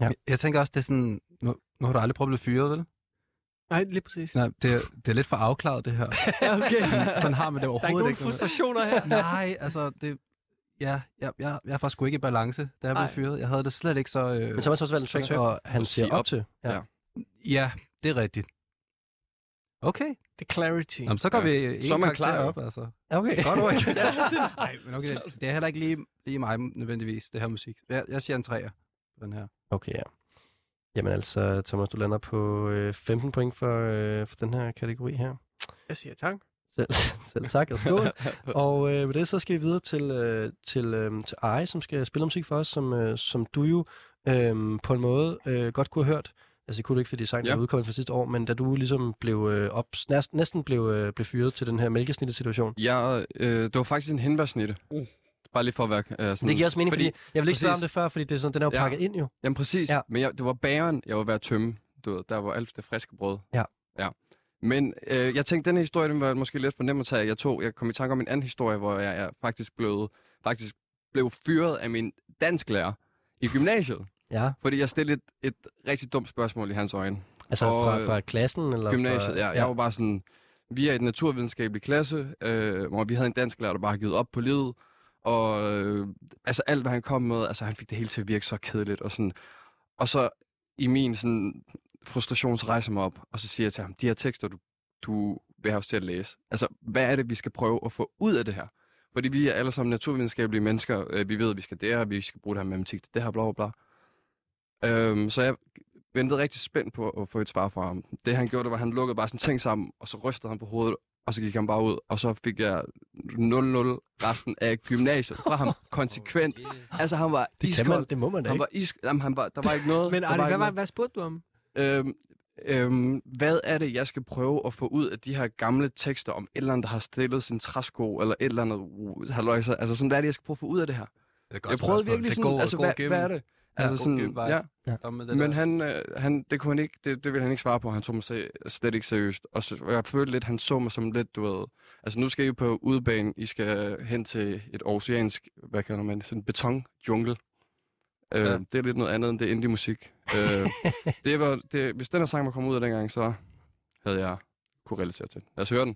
Ja. Jeg tænker også, det er sådan... Nu har du aldrig prøvet at blive fyret, vel? Nej, lige præcis. Nej, det er lidt for afklaret, det her. Okay. Sådan har man det overhovedet. Der er ikke nogen frustrationer her. Nej, altså... Det, ja, jeg er faktisk ikke i balance, da jeg blev fyret. Jeg havde det slet ikke så... Men Thomas har også valgt en track, og han siger op til. Ja, det er rigtigt. Okay. The clarity. Jamen, så går vi en karakter op, altså. Okay. Godt ord. Nej, men okay, det er heller ikke lige mig nødvendigvis, det her musik. Jeg siger en 3'er på den her. Okay, ja. Jamen altså, Thomas, du lander på 15 point for den her kategori her. Jeg siger tak. Selv tak, og skål. Og med det, så skal vi videre til Ari, som skal spille musik for os, som du jo på en måde godt kunne have hørt. Altså, det kunne du ikke, fordi sangen var udkommet for sidste år, men da du ligesom blev næsten blev fyret til den her mælkesnittesituation. Ja, det var faktisk en henbærsnitte. Bare lige for at være sådan... Det giver også mening, fordi jeg vil ikke spørge om det før, fordi det er sådan, den er jo pakket ind jo. Jamen præcis, men det var bageren, jeg var ved at tømme. Du ved, der var alt det friske brød. Ja. Men jeg tænkte, den her historie, den var måske lidt for nem at tage. Jeg kom i tanke om en anden historie, hvor jeg faktisk blev fyret af min dansklærer i gymnasiet. Ja. Fordi jeg stillede et rigtig dumt spørgsmål i hans øjne. Altså og, fra klassen? Eller gymnasiet, fra... ja. Jeg var bare sådan, vi er i den naturvidenskabelige klasse, hvor vi havde en dansklærer, der bare havde givet op på livet. Og altså alt, hvad han kom med, altså han fik det hele til at virke så kedeligt. Og, sådan, og så i min sådan, frustrationsrejse mig op, og så siger jeg til ham, de her tekster, du vil have os til at læse. Altså, hvad er det, vi skal prøve at få ud af det her? Fordi vi er alle sammen naturvidenskabelige mennesker, vi ved, at vi skal det, vi skal bruge det her matematik, det her, bla bla bla. Så jeg ventede rigtig spændt på at få et svar fra ham. Det han gjorde, det var, at han lukkede bare sådan ting sammen, og så rystede han på hovedet, og så gik han bare ud, og så fik jeg 0-0 resten af gymnasiet fra ham konsekvent. Okay. Altså, han var iskold. Det må man da ikke. Der var ikke noget. Men Ardi, hvad spurgte du om? Hvad er det, jeg skal prøve at få ud af de her gamle tekster om et eller andet, der har stillet sin træsko, eller et eller andet haløjser? Altså, sådan, hvad er det, jeg skal prøve at få ud af det her? Det jeg prøvede virkelig sådan, altså, hvad er det? Altså sådan, men han, det kunne han ikke, det ville han ikke svare på, han tog mig slet ikke seriøst, og så, jeg følte lidt, han så mig som lidt, du ved, altså nu skal I på udebane, I skal hen til et oceansk, hvad kalder man det, sådan en betonjungle, det er lidt noget andet end det indie musik, hvis den her sang var kommet ud af dengang, så havde jeg kunne relatere til den. Lad os høre den.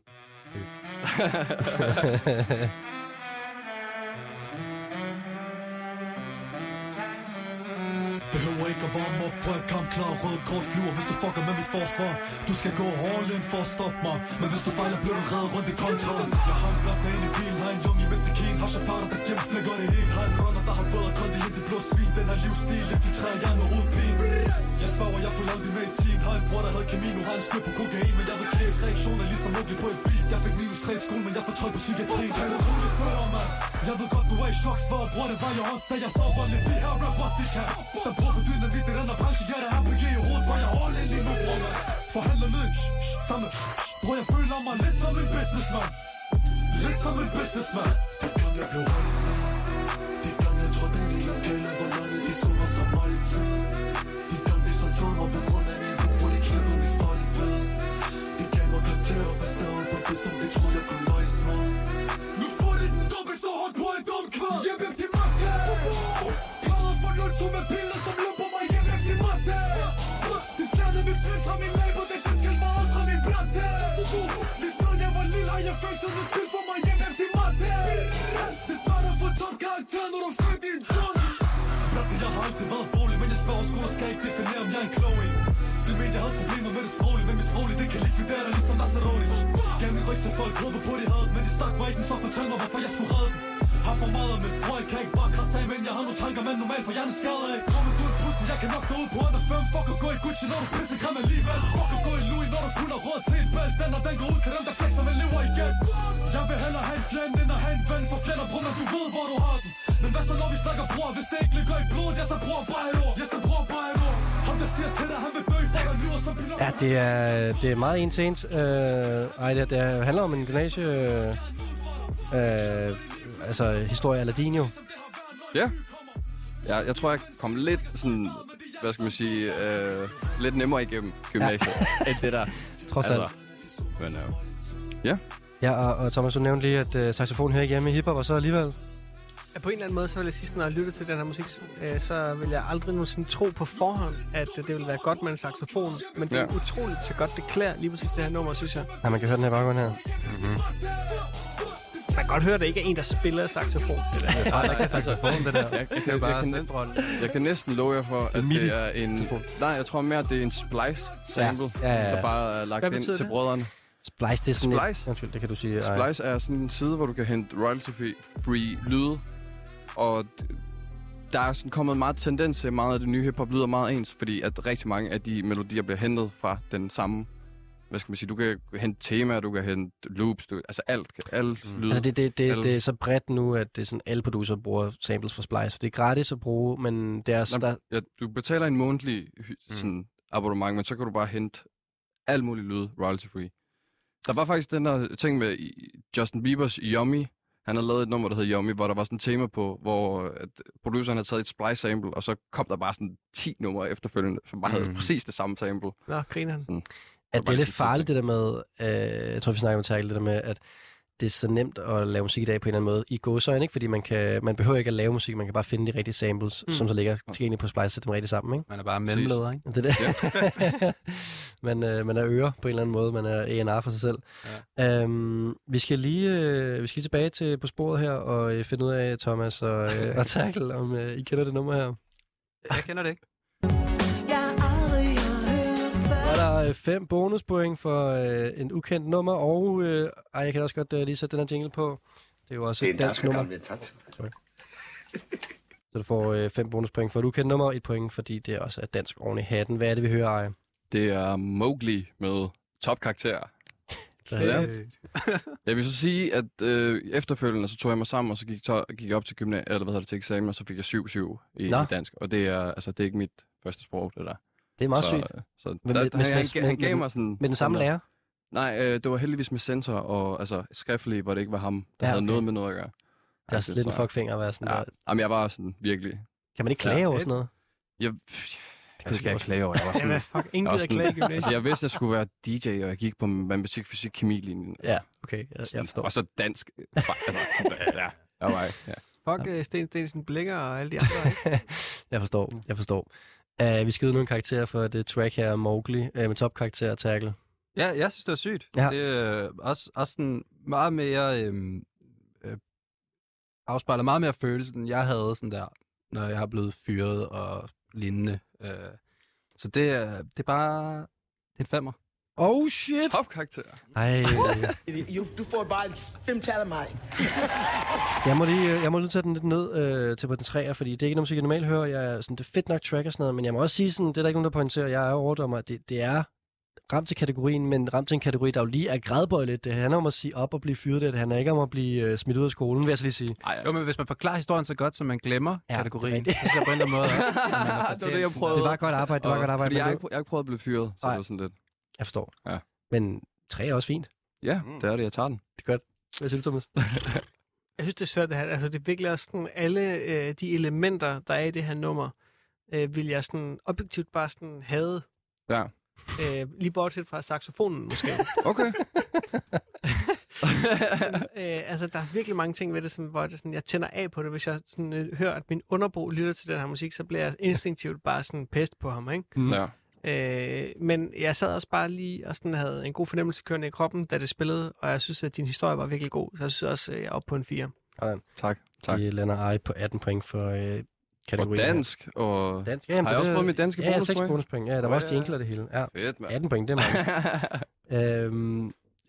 Behøver ikke at varme op, prøv at komme klar, røde kort flyver, hvis du fucker med mit forsvar. Du skal gå all in for at stoppe mig, men hvis du fejler, bliver du reddet rundt i kontraen. Jeg har en blot derinde i bilen, har en jung i Mexikin, har chaparter, der gennemflækker det hele. Har en runner, der har både og kondi hen, det blå svin, den er livsstil, infiltrerer jeg med rodpin. Jeg svarer, jeg fulgte aldrig med i team, har en bror, der havde kemi, nu har en styr på kokain, men jeg ved kæs reaktioner, ligesom Mowgli på et beat. Jeg fik -3 i skolen, men jeg får tryk på psykiatrien. Tag det roligt før, mand. Jeg ved godt, du er i chok, svarer bror, det var jeg også, da jeg sover lidt. Vi har rappers, de kan. Der bruger for dynamit i den her branche, ja, det er RPG i hovedet, var jeg all in lige nu, bror, mand. Forhandler ned, samme, bror, jeg føler mig lidt som en businessman. Lidt som en businessman. Det kan jeg blive rundt, man. Det kan jeg tråd ind i lokaler, hvor landet de sover som altid. Det kan de så tage mig på grund af niveau, hvor de klæder min stolthed. Det gav mig karakterer baseret på det, som de tror, jeg kunne løse mig. Nu får de den dobbelt så hårdt på et omkvæd. Hjem til magten. Plader for 0-2 med piller, som løber mig hjem til magten. Det fjerne mit skridt fra min label, det kan skille mig også fra min platte. Lige siden jeg var lille, har jeg følt som et spil for mig hjem til magten. Det svarer for top karakter, når du født i en jungle. Platte, jeg har altid været bolig, men jeg svarer skoler skal ikke definere, om jeg er en klog en. Det mente, jeg havde problemer med det sproglige, men mit sproglige, det kan likvidere dig ligesom Maseronic. Gav min ryg til folk, håber på de havde den, men de stak mig ikke, så fortæl mig, hvorfor jeg skulle redde den. Har for meget at misbrug, jeg kan ikke bare krasse af, men jeg har nogle tanker, men normalt for hjerneskader af. Kommer du en pussy, jeg kan nok gå ud på under 5, fuck at gå i Gucci, når du pisser, græm alligevel. Fuck at gå i Louis, når du kun har råd til et bælt, den og den går ud til dem, der flexer, men lever igen. Jeg vil hellere have en flænde, end at have en ven for flænder, bror, men du ved, hvor du har den. Men hvad så, når vi snakker, bror, hvis det ikke ligger i blodet, jeg så bruger bare et ord, jeg så bruger bare et ord. Ham, der siger til dig, han vil dø, fucker lyder som pilot. Ja, det er meget en til ens. Det handler om en gymnasie... altså, historie Aladinho. Ja. Ja, jeg tror, jeg kom lidt sådan, hvad skal man sige, lidt nemmere igennem gymnasiet. End det der. Trods alt. Altså, Ja. Ja, og Thomas, du nævnte lige, at saxofon her ikke hjemme i hiphop, og så alligevel... Ja, på en eller anden måde, så vil jeg sige, når jeg lytter til den her musik, så vil jeg aldrig nogensinde tro på forhånd, at det ville være godt med en saxofon. Men det er utroligt så godt, det klæder lige præcis det her nummer, synes jeg. Ja, man kan høre den her baggrund her. Man kan godt høre, at det ikke er en, der spiller saxofon. Det der. Ja, der kan saxofon, det der. Jeg kan næsten love jer for, at det er en... Nej, jeg tror mere, at det er en splice-sample, der bare er lagt ind til brødrene. Splice, det er sådan Splice. Undskyld, det kan du sige. Splice er sådan en side, hvor du kan hente royalty-free lyde. Og der er sådan kommet meget tendens til, at meget af det nye hiphop lyder meget ens, fordi at rigtig mange af de melodier bliver hentet fra den samme. Hvad skal man sige? Du kan hente temaer, du kan hente loops, altså alt. Alt lyder. Altså det er så bredt nu, at det er sådan, alle producer bruger samples fra Splice. Det er gratis at bruge, men det er... du betaler en månedlig sådan, abonnement, men så kan du bare hente alt muligt lyde royalty-free. Der var faktisk den der ting med Justin Bieber's Yummy. Han har lavet et nummer, der hedder Yummy, hvor der var sådan et tema på, hvor produceren havde taget et splice-sample, og så kom der bare sådan 10 numre efterfølgende, som bare havde præcis det samme sample. Nå, griner han. Sådan, at det er lidt farligt, det der med, jeg tror, vi snakker om Terkel, det der med, at det er så nemt at lave musik i dag på en eller anden måde i gåseøjne, ikke? Fordi man behøver ikke at lave musik, man kan bare finde de rigtige samples, som så ligger tilgængeligt på Splice og sætte dem rigtigt sammen, ikke? Man er bare mellemleder, ikke? Det er det. Ja. man er ører på en eller anden måde, man er A&R for sig selv. Ja. Vi skal lige tilbage til på sporet her og finde ud af, Thomas og Terkel, om I kender det nummer her. Jeg kender det ikke. Der er 5 bonuspoint for en ukendt nummer, og jeg kan også godt lige sætte den her jingle på. Det er jo også et dansk nummer. Så du får 5 bonuspoint for et ukendt nummer og 1 point, fordi det også er dansk oven i hatten. Hvad er det, vi hører, Arie? Det er Mowgli med topkarakterer. Jeg vil så sige, at efterfølgende så tog jeg mig sammen, og så gik jeg op til til eksamen, og så fik jeg 7-7 i dansk. Og det er, altså, det er ikke mit første sprog, det der. Det er meget sygt. Han gav mig sådan... Med den samme lærer? Nej, det var heldigvis med censor og altså, skriftlig, hvor det ikke var ham, der havde noget med noget at gøre. Det er lidt en fuckfinger at være sådan der. Jamen, jeg var sådan virkelig... Kan man ikke klage over sådan noget? Jeg skal ikke klage over. Jeg var sådan... Altså, jeg vidste, jeg skulle være DJ, og jeg gik på matematik, fysik, kemi-linjen. Ja, okay. Jeg forstår. Og så dansk. Fuck, Stensen Blikker og alle de andre. Jeg forstår. Vi skal ud nogle karakterer for det track her, Mowgli, med topkarakterer og Terkel. Ja, jeg synes, det var sygt. Ja. Det er også sådan meget mere... afspejler meget mere følelsen, jeg havde sådan der, når jeg er blevet fyret og lignende. Så det er bare... Det er en 5'er. Oh shit! Topkarakterer. Ej. Du får bare 5-tal af mig. Jeg må lige tage den lidt ned til på den 3'er, fordi det er ikke noget musik, jeg normalt hører. Jeg er sådan, det er fedt nok track og sådan noget, men jeg må også sige sådan, det er der ikke nogen, der pointerer. Jeg er overdommer, at det er ramt til kategorien, men ramt til en kategori, der jo lige er grædbøj lidt. Det handler om at sige op og blive fyret, det handler ikke om at blive smidt ud af skolen, vil jeg så lige sige. Ej, ja. Jo, men hvis man forklarer historien så godt, så man glemmer kategorien, det er på en eller anden måde også. Det var godt arbejde, Jeg har ikke prøvet at blive fyret, så det var sådan lidt. Jeg forstår. Ja. Men 3 er også fint. Ja, det er det. Jeg tager den. Det er godt. Hvad synes du, Thomas? Jeg synes, det er svært det her. Altså, det er virkelig også sådan, alle de elementer, der er i det her nummer, vil jeg sådan objektivt bare sådan have. Ja. Lige bortset fra saxofonen, måske. Okay. Altså, der er virkelig mange ting ved det, som, hvor det sådan, jeg tænder af på det. Hvis jeg sådan, hører, at min underbo lytter til den her musik, så bliver jeg instinktivt bare sådan pest på ham, ikke? Ja. Men jeg sad også bare lige og sådan havde en god fornemmelse kørende i kroppen, da det spillede, og jeg synes, at din historie var virkelig god, så jeg synes også, jeg er oppe på en 4. Tak. De lander Arie på 18 point for kategorien. Og dansk. Og... dansk. Jamen, har jeg også fået mit danske bonuspoint? Ja, 6 bonuspoint. Ja, der var også de enkelte af det hele. Ja. Fedt, man. 18 point, det er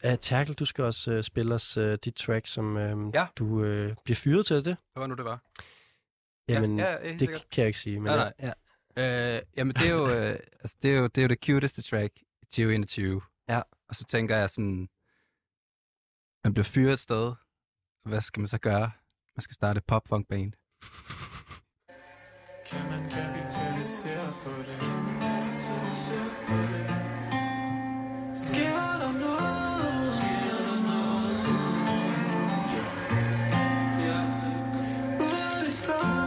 meget. Terkel, du skal også spille os dit track, som du bliver fyret til det. Hvad var nu det var? Jamen, det sikkert. Kan jeg ikke sige. Men nej. Ja. Jamen det er jo det cuteste track i 2021. Ja. Og så tænker jeg sådan, man bliver fyret et sted. Hvad skal man så gøre? Man skal starte et pop-funk-band. Kan man kapitalisere på det? Sker der noget? Ja. Hvad er det så?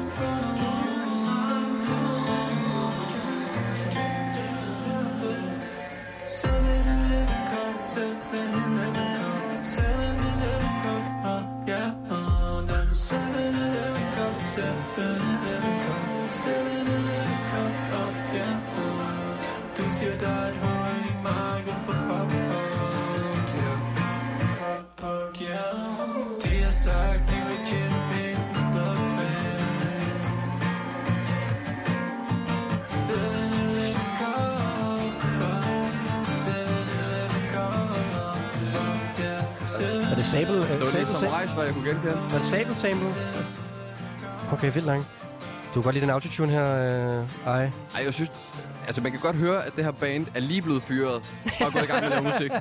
Så vil det komme til, men det kommer Sabel, det var lidt som rejse, hvor jeg kunne genkende. Var det Sabel-sample? Okay, vildt langt. Du kan godt lide den autotune her, Ej. Ej, jeg synes... Altså, man kan godt høre, at det her band er lige blevet fyret og er gået i gang med at lave musik.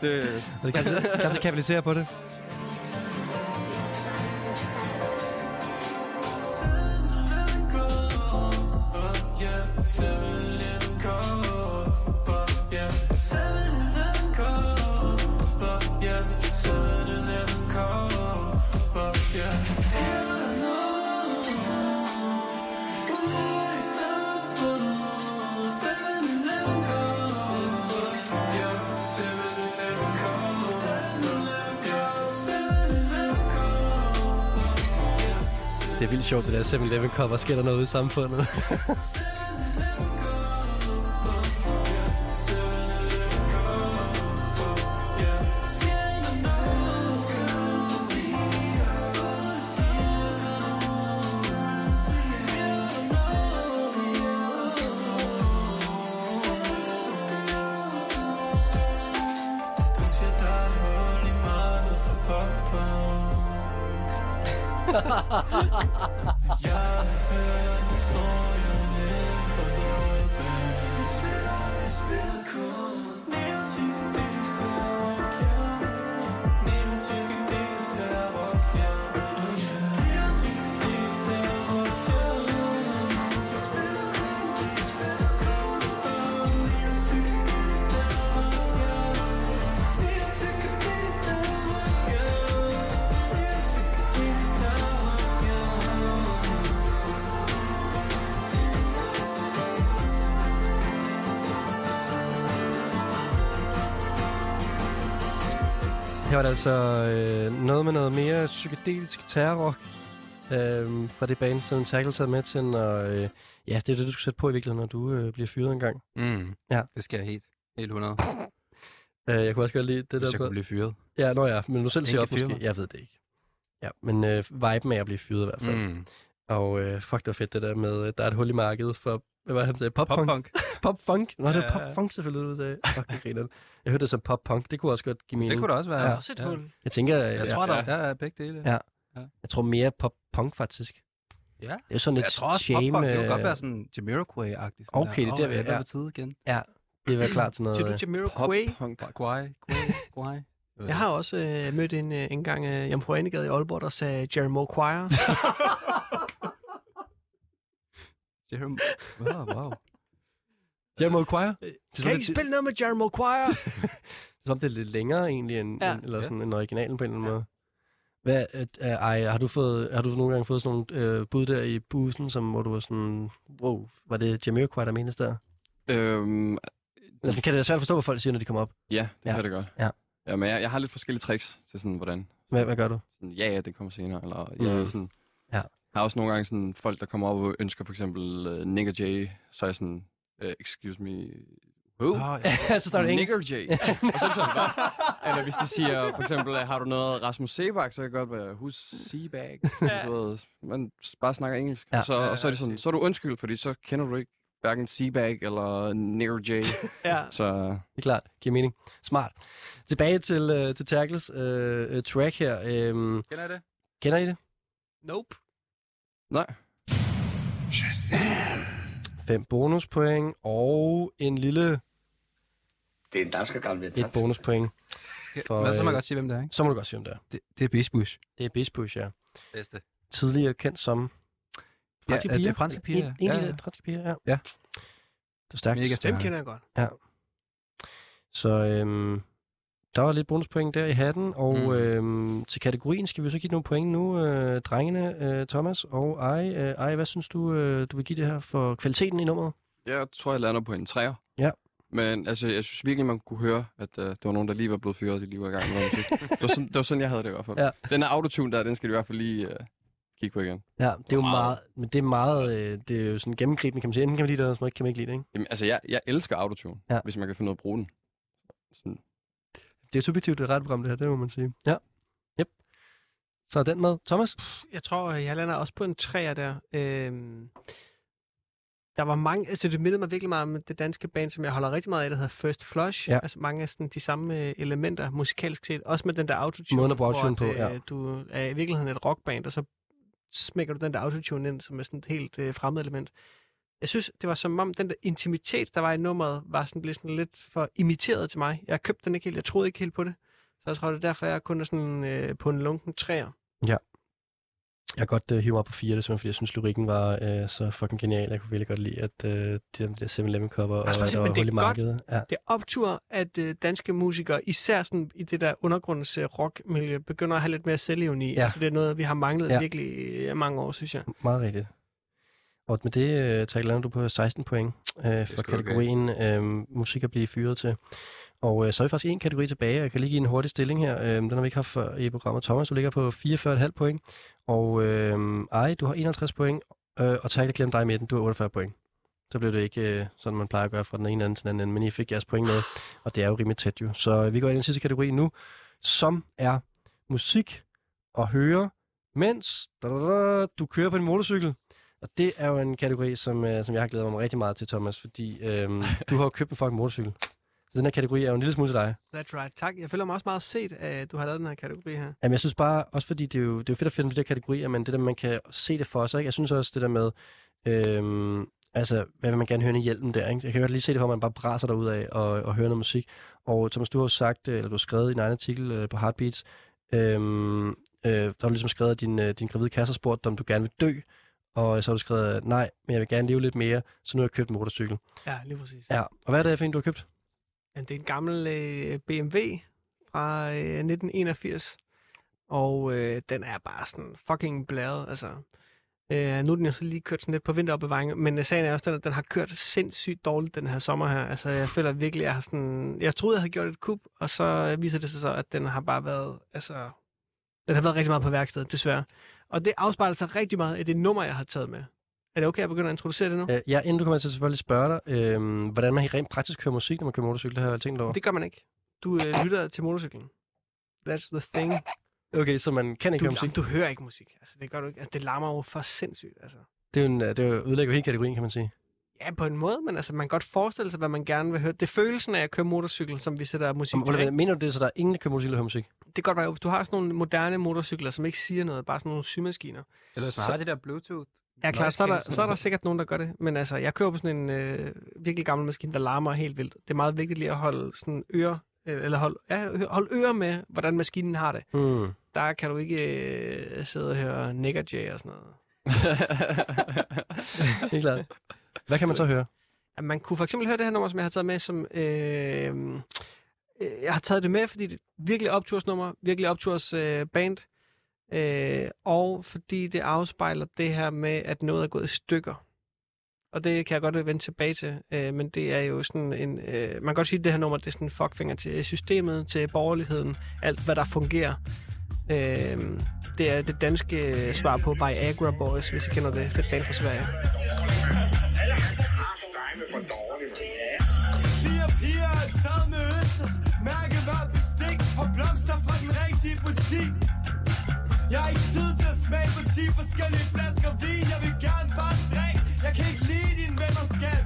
Det... Det kan altid kapitalisere på det. Det er vildt sjovt, det der 7-Eleven-cover. Sker der noget ude i samfundet? Det var altså noget med noget mere psykedelisk terror fra det band, som Terkel taget med til. Og ja, det er det, du skal sætte på i virkeligheden, når du bliver fyret en gang. Mm, ja. Det skal jeg helt 100. Jeg kunne også godt lide det. Hvis der... Hvis jeg kunne blive fyret. Ja, nå ja, men du selv siger op måske. Jeg ved det ikke. Ja, men viben af at blive fyret i hvert fald. Mm. Og fuck, det var fedt det der med, der er et hul i markedet for... Hvad var det, han sagde? Pop-punk? Pop-funk? Nå, ja, det var pop-funk selvfølgelig, du sagde. Fuck, jeg hørte det som pop-punk. Det kunne også godt give mening. Det kunne det også være. Ja. Også et hul. Jeg tænker... Jeg tror, der er begge dele. Ja. Jeg tror mere pop-punk, faktisk. Ja. Det er jo sådan lidt jeg tror også, shame... Pop-punk, det kunne godt være sådan Jamiroquai-agtigt. Okay, det der vil jeg være. Tid igen. Ja, det vil være klar til noget... Til du Jamiroquai? Pop-punk. Quai. Jeg har også mødt en gang Jomfru Anegade i Aalborg, der sagde Jerimo Choir. Wow. Jerimo Choir? Kan I spille noget med Jerimo Choir? Som det er lidt længere egentlig, end originalen på en eller anden måde. Hvad, har du nogle gange fået sådan nogle bud der i bussen, som, hvor du var sådan, wow, var det Jerimo Choir, der menes der? Altså, kan det være svært at forstå, hvad folk siger, når de kommer op? Ja, det kan det godt. Ja. Ja, men jeg har lidt forskellige tricks til sådan, hvordan... Hvad gør du? Sådan, ja, det kommer senere, eller... Ja, sådan... Ja. Jeg har også nogle gange sådan folk, der kommer op og ønsker for eksempel Nick og Jay, så er jeg sådan, excuse me, who? Oh, ja. Så står det Nick og Jay. Og så er det bare, eller hvis de siger for eksempel, har du noget Rasmus Sebak, så kan jeg godt være, who's Sebak? Man bare snakker engelsk. Ja. Og så er det sådan, så er du undskyld, fordi så kender du ikke hverken Sebak eller Nick og Jay. Ja. Så det er klart, giver mening. Smart. Tilbage til Terkels track her. Kender I det? Kender I det? Nope. Nej. Giselle. 5 bonuspoint og en lille... Det er en dansker gang, vi har taget. Et bonuspoint. For, men så må jeg godt sige, hvem det er, ikke? Så må du godt sige, hvem det er. Det er Bisbus. Det er Bisbus, ja. Bedste. Tidligere kendt som... Franske piger. Det er franske piger. En lille franske piger, ja. Ja. Det er stærkt. Mega stærkt. Dem kender jeg godt. Ja. Så der var lidt bonuspoint der i hatten, og til kategorien skal vi så give nogle point nu, drengene, Thomas og Ej. Ej, hvad synes du, du vil give det her for kvaliteten i nummeret? Jeg tror, jeg lander på en 3'er. Ja. Men altså, jeg synes virkelig, man kunne høre, at der var nogen, der lige var blevet fyret, og de lige var i gang med noget musik. Det var sådan, jeg havde det i hvert fald. Ja. Den her autotune der, den skal du i hvert fald lige kigge på igen. Ja, det er jo meget, men det er meget, det er jo sådan gennemgribende, kan man sige. Enten kan man lide det, eller ikke kan man ikke lide det, ikke? Jamen, altså, jeg elsker autotune, ja, hvis man kan finde noget at bruge den. Sådan. Det er subjektivt, det er ret program, det her, det må man sige. Ja. Yep. Så er den med. Thomas? Jeg tror, jeg lander også på en træer der. Der var mange, altså det mindede mig virkelig meget om det danske band, som jeg holder rigtig meget af, der hedder First Flush. Ja. Altså mange af sådan de samme elementer musikalsk set, også med den der autotune, måden at bruge autotune på, ja. Du er i virkeligheden et rockband, og så smækker du den der autotune ind, som er sådan et helt fremmed element. Jeg synes, det var som om den der intimitet, der var i nummeret, var sådan lidt for imiteret til mig. Jeg købte den ikke helt, jeg troede ikke helt på det. Så jeg tror, det er derfor, jeg kun er sådan på en lunken træer. Ja. Jeg kan godt hive mig op på 4, det er simpelthen, fordi jeg synes, lyrikken var så fucking genial. Jeg kunne virkelig godt lide, at de der 7-Eleven-kopper og der var hul i markedet. Ja. Det optur, at danske musikere, især sådan i det der undergrunds rockmiljø, begynder at have lidt mere selvevne i. Ja. Altså, det er noget, vi har manglet virkelig mange år, synes jeg. Meget rigtigt. Og med det, Terkel, lander du på 16 point for kategorien musik at blive fyret til. Og så er vi faktisk en kategori tilbage, jeg kan lige give en hurtig stilling her. Den har vi ikke haft før i programmet. Thomas, du ligger på 44,5 point, og Ardi, du har 51 point, og Terkel, jeg glemte dig med den, du har 48 point. Så blev det ikke sådan, man plejer at gøre fra den ene anden til den anden, men I fik jeres point med, og det er jo rimelig tæt jo. Så vi går ind i den sidste kategori nu, som er musik at høre, mens du kører på en motorcykel. Og det er jo en kategori, som jeg har glædet mig rigtig meget til, Thomas, fordi du har jo købt en fucking motorcykel. Så den her kategori er jo en lille smule til dig. That's right. Tak. Jeg føler mig også meget set, at du har lavet den her kategori her. Jamen, jeg synes bare, også fordi det er jo fedt at finde de der kategorier, men det der, man kan se det for sig, ikke? Jeg synes også det der med, altså, hvad vil man gerne høre i hjælpen der, ikke? Jeg kan godt lige se det, hvor man bare braser derudad og hører noget musik. Og Thomas, du har jo sagt, eller du har skrevet i en egen artikel på Heartbeats, der har du ligesom skrevet, at din gravide kasse spurgte, om du gerne vil dø. Og så har du skrevet, nej, men jeg vil gerne leve lidt mere, så nu har jeg købt en motorcykel. Ja, lige præcis. Ja. Og hvad er det for en, du har købt? Jamen, det er en gammel BMW fra 1981, og den er bare sådan fucking blæret, altså. Nu er den jo så lige kørt sådan lidt på vinteropbevaring, men sagen er også, at den har kørt sindssygt dårligt den her sommer her. Altså, jeg føler virkelig, jeg har sådan... Jeg troede, jeg havde gjort et kup, og så viser det sig så, at den har bare været... Altså, den har været rigtig meget på værkstedet, desværre. Og det afspejler sig rigtig meget af det nummer, jeg har taget med. Er det okay, at jeg begynder at introducere det nu? Ja, inden du kommer til at selvfølgelig spørge dig, hvordan man rent praktisk kører musik, når man kører motorcykel, det har jeg tænkt over. Det gør man ikke. Du lytter til motorcyklen. That's the thing. Okay, så man kan ikke høre musik? Du hører ikke musik. Altså, det gør du ikke. Altså, det larmer jo for sindssygt, altså. Det ødelægger jo hele kategorien, kan man sige. Ja, på en måde, men altså, man kan godt forestille sig, hvad man gerne vil høre. Det er følelsen af at køre motorcykel, som vi sætter musik til. Mener du det, så der er ingen, der kører motorcykel og hører musik? Det kan godt være, hvis du har sådan nogle moderne motorcykler, som ikke siger noget, bare sådan nogle symaskiner. Eller så har det der Bluetooth. Ja, klart, så er der sikkert nogen, der gør det. Men altså, jeg kører på sådan en virkelig gammel maskine, der larmer helt vildt. Det er meget vigtigt lige at holde sådan ører, eller holde ører med, hvordan maskinen har det. Mm. Der kan du ikke sidde og høre Nickerjay og sådan noget. Helt klart. Hvad kan man så høre? At man kunne for eksempel høre det her nummer, som jeg har taget med, som... jeg har taget det med, fordi det er virkelig optursnummer, virkelig optursband, og fordi det afspejler det her med, at noget er gået i stykker. Og det kan jeg godt vende tilbage til, men det er jo sådan en... man kan godt sige, at det her nummer, det er sådan en fuckfinger til systemet, til borgerligheden, alt hvad der fungerer. Det er det danske svar på Viagra Boys, hvis I kender det. Fedt band fra Sverige. Jeg har ikke tid til at smage på 10 forskellige flasker vin. Jeg vil gerne bare drikke. Jeg kan ikke lide din venner, skat.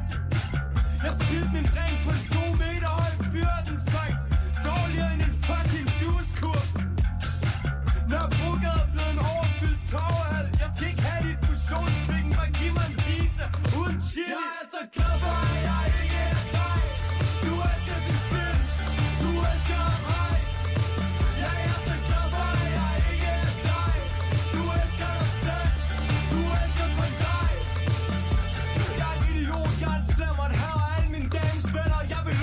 Jeg spildte min drink på en 2 meter høj fyr. Den smagte dårligere end en fucking juicekur. Nørrebrogade er blevet en overfyldt torvehal. Jeg skal ikke have dit fusionskvikken. Bare giv mig en pizza uden chili. Jeg er så glad for, at jeg ikke er dig. Du elsker sin film. Du elsker at rejse. Jeg er så glad for, at jeg ikke er dig. Du elsker dig selv. Du elsker kun dig. Jeg er en idiot, jeg er en slemmer. Her er alle mine dames venner. Jeg vil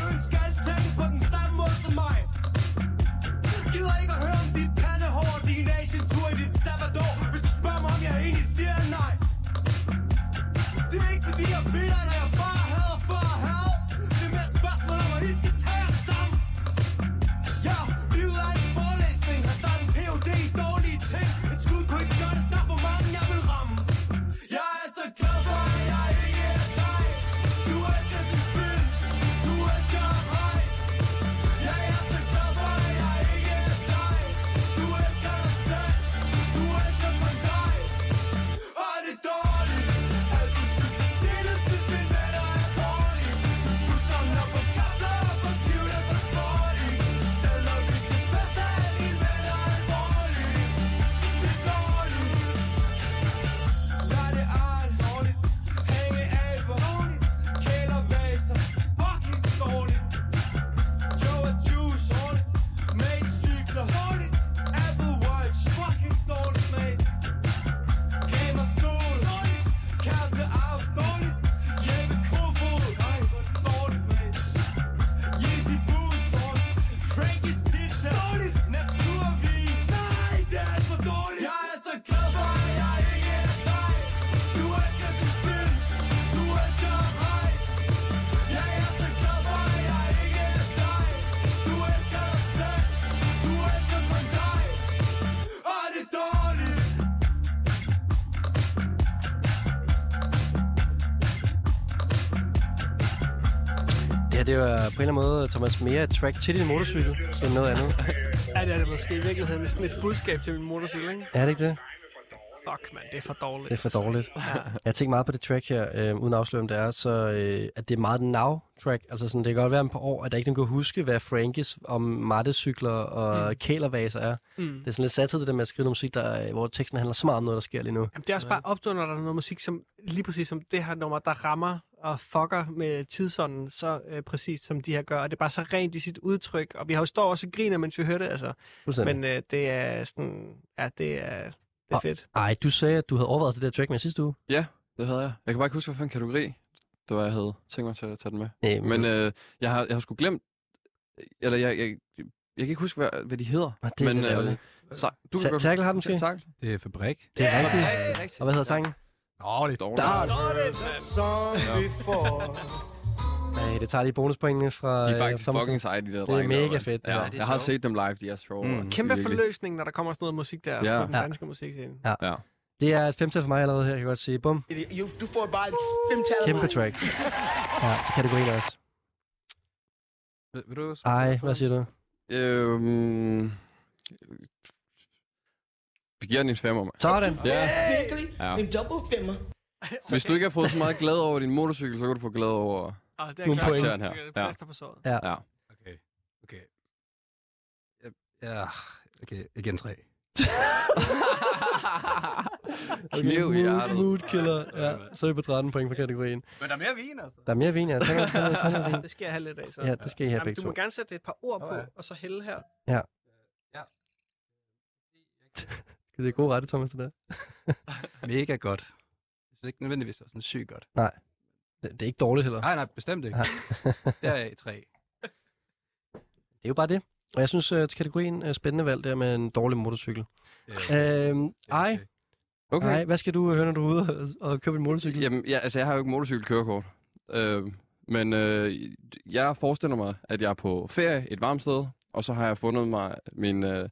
her, det var på en eller anden måde, Thomas, mere track til din motorcykel end noget andet. Ja, det er det måske i virkeligheden sådan et budskab til min motorcykel, ikke? Er det ikke det? Fuck, man, det er for dårligt. Det er for dårligt. Ja. Jeg tænker meget på det track her, uden at afsløre, om det er, så at det er meget now-track. Altså sådan, det kan godt være om et par år, at der ikke nogen kan huske, hvad Frankis om mattecykler og kælervaser er. Mm. Det er sådan lidt satset, det der med at skrive noget musik, der, hvor teksten handler så meget om noget, der sker lige nu. Jamen, det er også bare opstået, når der er noget musik, som lige præcis som det her nummer, der rammer og fucker med tidsånden så præcist, som de her gør. Og det er bare så rent i sit udtryk. Og vi har jo står også og griner, mens vi hører det, altså. Men det er sådan, ja, det er... Det er fedt. Ej, du sagde, at du havde overvejet det der track med sidste uge. Ja, det havde jeg. Jeg kan bare ikke huske, hvad for en kategori det var, jeg havde tænkt mig til at tage den med. Men jeg har sgu glemt... Eller jeg kan ikke huske, hvad de hedder. Det men Terkel har den måske? Det er Fabrik. Det er rigtigt. Og hvad hedder sangen? Dårligt. Nej, det tager de bonuspointene fra... De er faktisk fucking seje, de der drenge. Det er mega fedt. Ja, jeg har set dem live, de er sjove. Kæmpe forløsning, når der kommer sådan noget musik der på den danske musikscene. Ja. Det er et femtal for mig allerede her, kan jeg godt sige. Bum. Du får bare et femtal. Kæmpe track. Ja, til kategorien også. Vil du også? Ej, hvad siger du? Vi giver den en femmer, mand. Sådan. Ja, virkelig. En double femmer. Hvis du ikke har fået så meget glæde over din motorcykel, så kan du få glæde over... nogle karakteren her. Det plaster på såret. Ja. Okay. Ja. Okay, igen 3. Kniv i hjertet. Moodkiller. Ja, så er vi på 13 point for kategorien. Men der er mere vin, altså. Der er mere vin, ja. Det skal jeg have lidt af, så. Ja, det skal I have begge to. Du må gerne sætte et par ord på, og så hælde her. Ja. Det er god rette, Thomas, det der. Mega godt. Jeg synes ikke nødvendigvis, det er sådan sygt godt. Nej. Det er ikke dårligt heller. Nej, bestemt ikke. Der er i 3. Det er jo bare det. Og jeg synes, at kategorien er spændende valg der med en dårlig motorcykel. Okay. Hvad skal du høre, når du er ude og købe en motorcykel? Jamen, jeg har jo ikke motorcykelkørekort. Men jeg forestiller mig, at jeg er på ferie et varmt sted, og så har jeg fundet mig min, en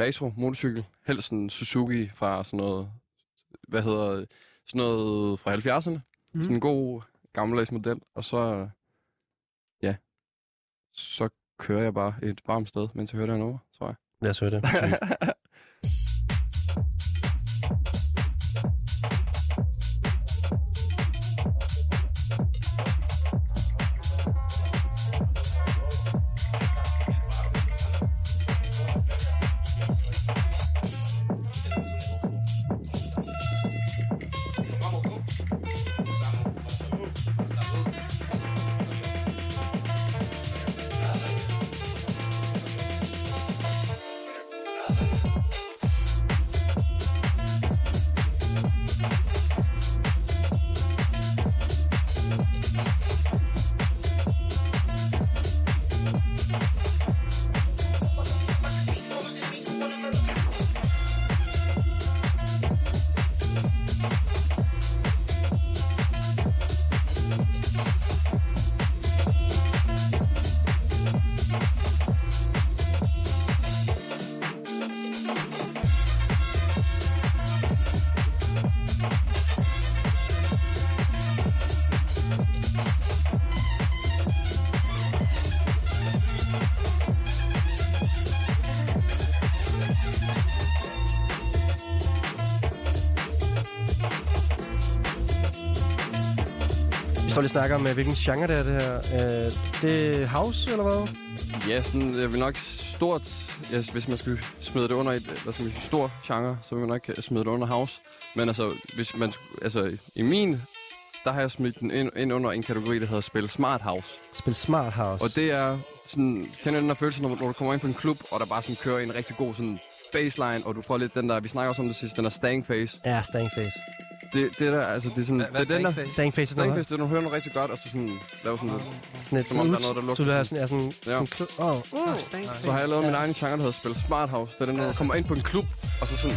retro-motorcykel. Helst en Suzuki fra sådan noget, sådan noget fra 70'erne. Mm. Sådan en god, gammeldags model. Og så... Ja. Så kører jeg bare et varmt sted, mens jeg hører den over, tror jeg. Lad os høre det. Vi snakker om, hvilken genre det er, det her. Det er house, eller hvad? Ja, sådan, jeg vil nok stort... Ja, hvis man skulle smide det under et stort genre, så vil man nok smide det under house. Men altså, hvis man, i min... Der har jeg smidt den ind under en kategori, der hedder Spil Smart House. Spil Smart House. Og det er sådan... Kender du den der følelse, når du kommer ind på en klub, og der bare sådan kører en rigtig god sådan baseline, og du får lidt den der... Vi snakker også om det sidste, den der stangface. Ja, stangface. Det der, det er sådan... Hvad det er den der... Stangface. Stangface, du hører noget rigtig godt, og så sådan... Laver sådan lidt... Sådan et... Som om der er noget, der lugter. Så du har sådan... Så har jeg lavet min egen genre, der hedder Spil Smart House. Det er den, der kommer ind på en klub, og så sådan...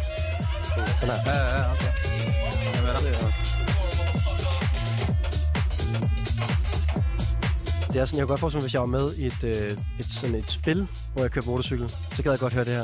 Det er sådan, jeg kan godt forstå, hvis jeg var med i et spil, hvor jeg kører motorcykel. Så gad jeg godt høre det her.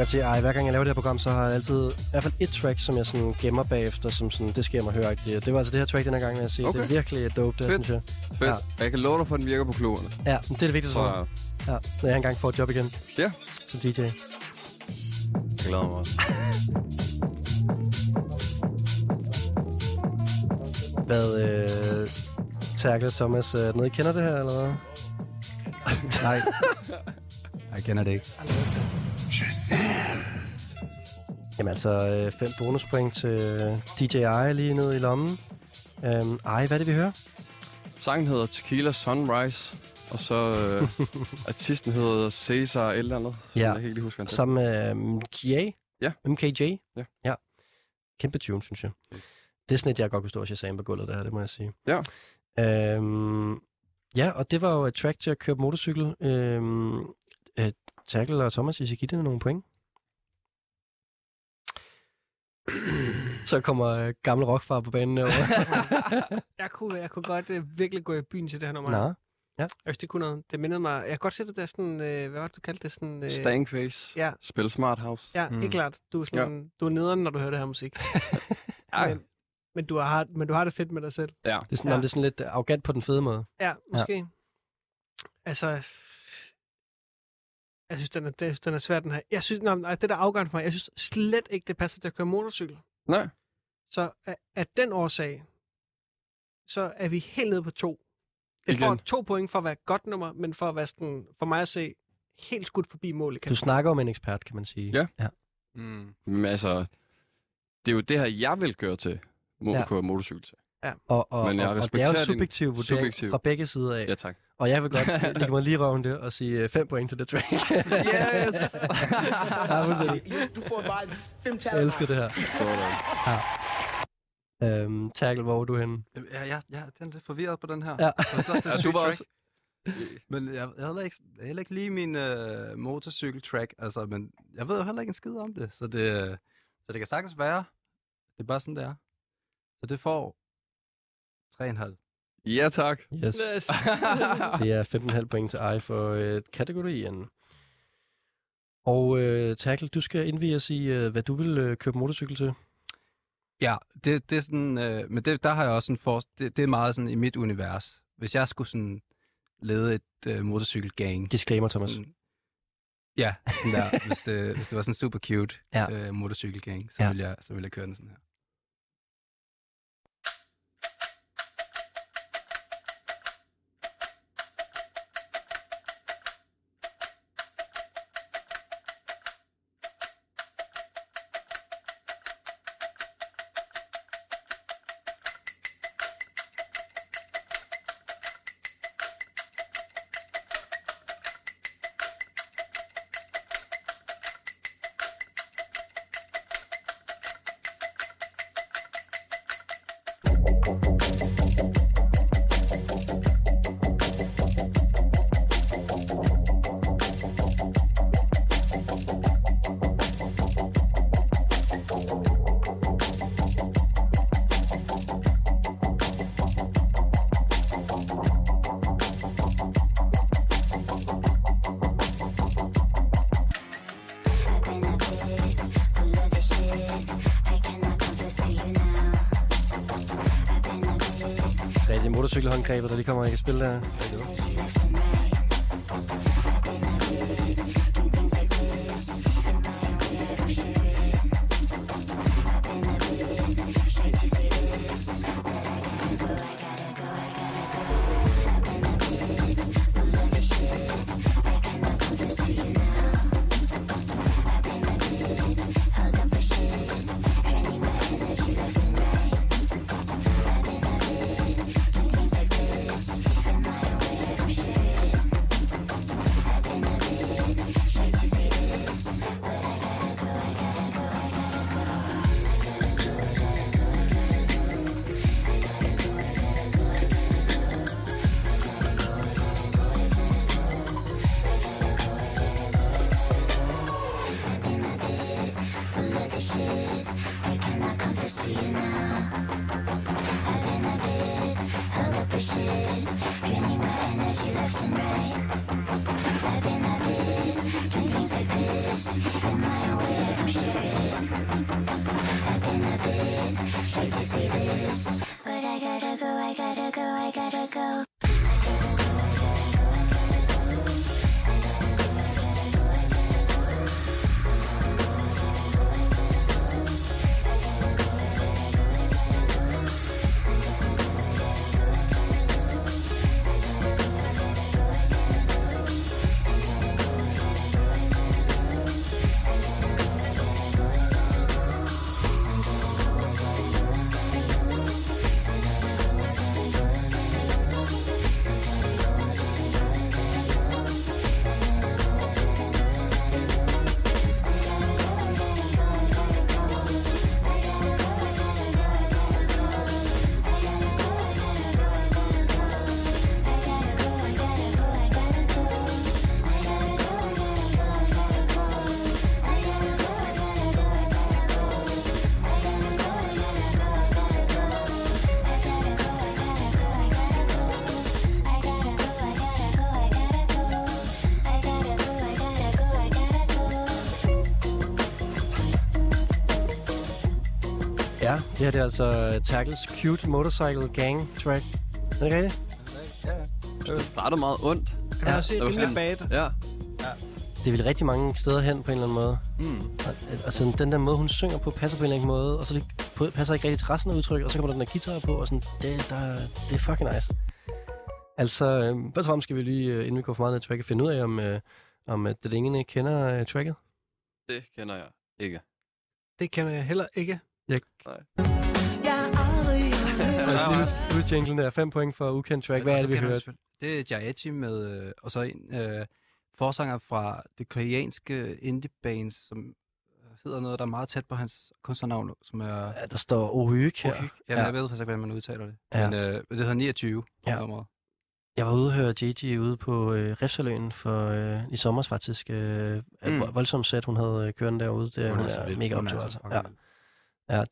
godt sige, at hver gang jeg laver det her program, så har jeg altid i hvert fald et track, som jeg sådan gemmer bagefter, som sådan, det sker mig høre. Det var altså det her track den her gang, vil jeg sige. Okay. Det er virkelig dope, det her, synes jeg. Fedt. Ja. Og jeg kan love dig for, at den virker på klubberne. Ja, det er det vigtigste for mig. Ja, når jeg engang får et job igen. Ja. Som DJ. Jeg glæder mig også. Hvad, Terkel og Thomas, er det noget, I kender det her, eller hvad? Nej. Jeg kender det ikke. Giselle. Jamen altså, 5 bonuspoint til DJI lige nede i lommen. Hvad er det, vi hører? Sangen hedder Tequila Sunrise, og så artisten hedder Cæsar eller andet. Ja, jeg kan ikke lige huske, hvad han hedder. Som J? Ja. MKJ? Ja. Ja. Kæmpe tune, synes jeg. Mm. Det er sådan et, jeg godt kunne stå og shazam på gulvet, det her, det må jeg sige. Ja. Ja, og det var jo et track til at køre på motorcykel. Terkel og Thomas, hvis I giver det nogle point. Så kommer gamle rockfar på banen over. jeg kunne godt virkelig gå i byen til det her nummer. Nå. Ja. Jeg synes, det kunne noget. Det mindede mig. Jeg kan godt se det der sådan, hvad var det, du kaldte det? Sådan, Stankface. Ja. Spil Smart House. Ja, helt klart. Du er sådan, du er nederen, når du hører det her musik. Men du har det fedt med dig selv. Ja. Det er sådan, det er sådan lidt arrogant på den fede måde. Ja, måske. Ja. Altså... Jeg synes, den er svær, den her. Jeg synes, det der afgang for mig, jeg synes slet ikke, det passer til at køre motorcykel. Nej. Så af den årsag, så er vi helt nede på 2. Jeg får 2 point for at være et godt nummer, men for at være sådan, for mig at se, helt skudt forbi målet. Du snakker om en ekspert, kan man sige. Ja. Men altså, det er jo det her, jeg vil køre til, køre motorcykel til. Ja. Men det er jo en subjektiv vurdering fra begge sider af. Ja, tak. Og jeg vil godt lægge mig lige røven det og sige 5 point til det track. Yes! Du får bare 5 tæller. Jeg elsker det her. Terkel, hvor var du henne? Ja, den er lidt forvirret på den her. Ja. Og så er det du var også... Men jeg havde heller ikke lige min motorcykeltrack, altså, men jeg ved jo heller ikke en skid om det. Så det kan sagtens være. Det er bare sådan, det er. Så det får 3,5. Ja, tak. Yes. Det er 15,5 point til Ej for kategorien. Og Terkel, du skal indvige os i, hvad du vil købe motorcykel til. Ja, det er sådan... men der har jeg også en det er meget sådan i mit univers. Hvis jeg skulle sådan lede et motorcykelgang... Disclaimer, Thomas. Sådan, ja, sådan der. Hvis det var sådan super cute motorcykelgang, så ville jeg køre den sådan her. Cykelhåndgrebet, der lige kommer, jeg kan spille der. I've been a bit doing things like this in my own. I gotta go, I gotta go. Ja, det er altså Terkels Cute Motorcycle Gang track. Er det rigtigt? Ja, ja. Det startede meget ondt. Kan man også se det lidt bag det? Ja. Det vil rigtig mange steder hen på en eller anden måde. Mm. Og den der måde, hun synger på, passer på en eller anden måde. Og så det passer ikke rigtig til resten af udtryk. Og så kommer der den der guitar på, og sådan, det er fucking nice. Altså, først og fremmest skal vi lige, inden vi går for meget ned i tracket, finde ud af, om det ingen kender tracket. Det kender jeg ikke. Det kender jeg heller ikke. Jinglen der, 5 point for ukendt track. Hvad er det, vi hørte? Det er Jaichi med, og så en forsanger fra det koreanske indie-band, som hedder noget, der er meget tæt på hans kunstnernavn, som er... Ja, der står Oryk her. Jamen, jeg ved faktisk ikke, hvordan man udtaler det. Ja. Men det hedder 29. Ja. Jeg var ude og høre Gigi ude på Refsaløen i sommer faktisk. Voldsomt sæt, hun havde kørende derude. Det hun er mega optur, altså. Ja. Ja,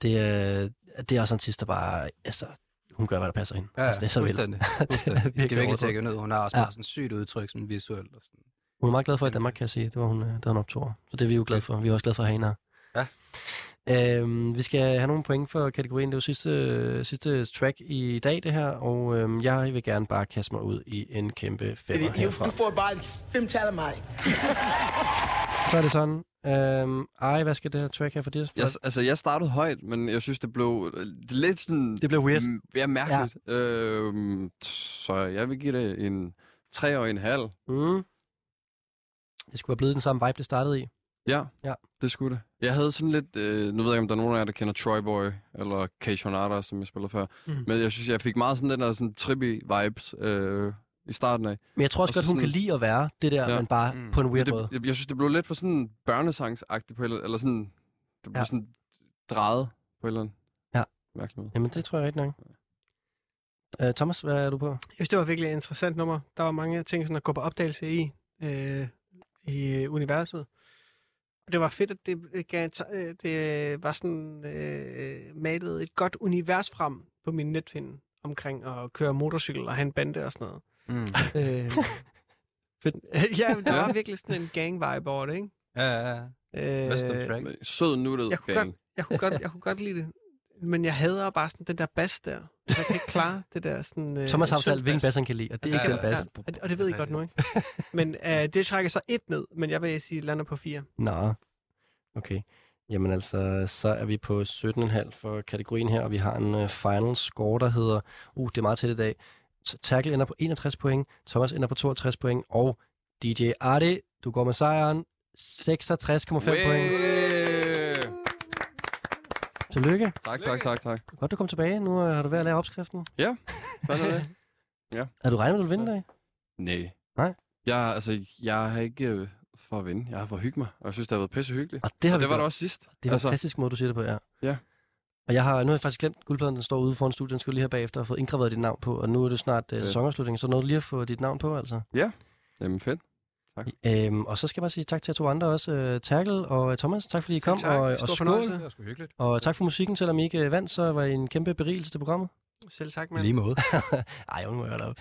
det er også en artist, der bare... Altså, hun gør, hvad der passer hende. Ja, altså, det er så vildt. Vi skal virkelig tjekke ned. Hun har også bare sådan sygt udtryk, sådan visuelt. Og sådan. Hun er meget glad for i Danmark, kan jeg sige. Det var hun, der var en optur. Så det er vi jo glade for. Vi er også glade for at have hende her. Ja. Vi skal have nogle point for kategorien. Det er jo sidste track i dag, det her. Og jeg vil gerne bare kaste mig ud i en kæmpe femmer herfra. Du får bare 5-tal af mig. Så er det sådan... hvad skal det her track her for dit? Jeg startede højt, men jeg synes, det blev lidt sådan... Det blev weird. Mærkeligt. Ja. Så jeg vil give det en 3,5. Mm. Det skulle have blevet den samme vibe, det startede i. Ja, det skulle det. Jeg havde sådan lidt... nu ved jeg ikke, om der er nogen af jer, der kender Troy Boy, eller Cajunarder, som jeg spillede før. Mm. Men jeg synes, jeg fik meget sådan den der sådan trippy vibes... i starten af. Men jeg tror også godt, hun kan lide at være det der, men bare på en weird måde. Jeg synes, det blev lidt for sådan børnesangsagtigt på eller sådan, det blev sådan drejet på et eller andet mærkelig måde. Jamen, det tror jeg rigtig nok. Thomas, hvad er du på? Jeg synes, det var virkelig et interessant nummer. Der var mange ting, sådan at gå på opdagelse i universet. Og det var fedt, at det var sådan malet et godt univers frem på min netfinde omkring at køre motorcykel og have en bande og sådan noget. Mm. Ja, der var virkelig sådan en gang-vibe over det, ikke? Ja. Sød nuttet gang. Jeg kunne godt lide det, men jeg hader bare sådan den der bass der. Jeg kan ikke klare det der sådan... Thomas har fortalt, hvilken bass han kan lide, og det er ikke den bass. Ja, og det ved I godt nu, ikke? Men det trækker så 1 ned, men jeg vil sige, lander på 4. Nå, okay. Jamen altså, så er vi på 17,5 for kategorien her, og vi har en final score, der hedder... det er meget tæt i dag... Terkel ender på 61 point, Thomas ender på 62 point, og DJ Ardi, du går med sejren, 66,5 point. Tillykke. Tak. Godt, du kom tilbage. Nu har du været at lave opskriften. Ja, sådan er det. Ja. Er du regnet, at du vil vinde dig? Nej. Jeg har ikke for at vinde. Jeg har for at hygge mig, og jeg synes, det har været pissehyggeligt. Og det var det også sidst. Det er en fantastisk måde, du siger det på, ja. Og nu har jeg faktisk glemt guldpladen, den står ude foran studiet, den skal lige her bagefter og få indgraveret dit navn på, og nu er det snart sæsonafslutningen, så nåede du lige at få dit navn på, altså. Ja, jamen fedt. Tak. Og så skal jeg bare sige tak til jer 2 andre også, Terkel og Thomas, tak fordi I kom, og skål, og tak for musikken, selvom I ikke vandt, så var I en kæmpe berigelse til programmet. Selv tak, mand. Lige måde. Ej, nu må jeg høre dig op.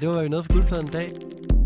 Det var jo noget for guldpladen i dag.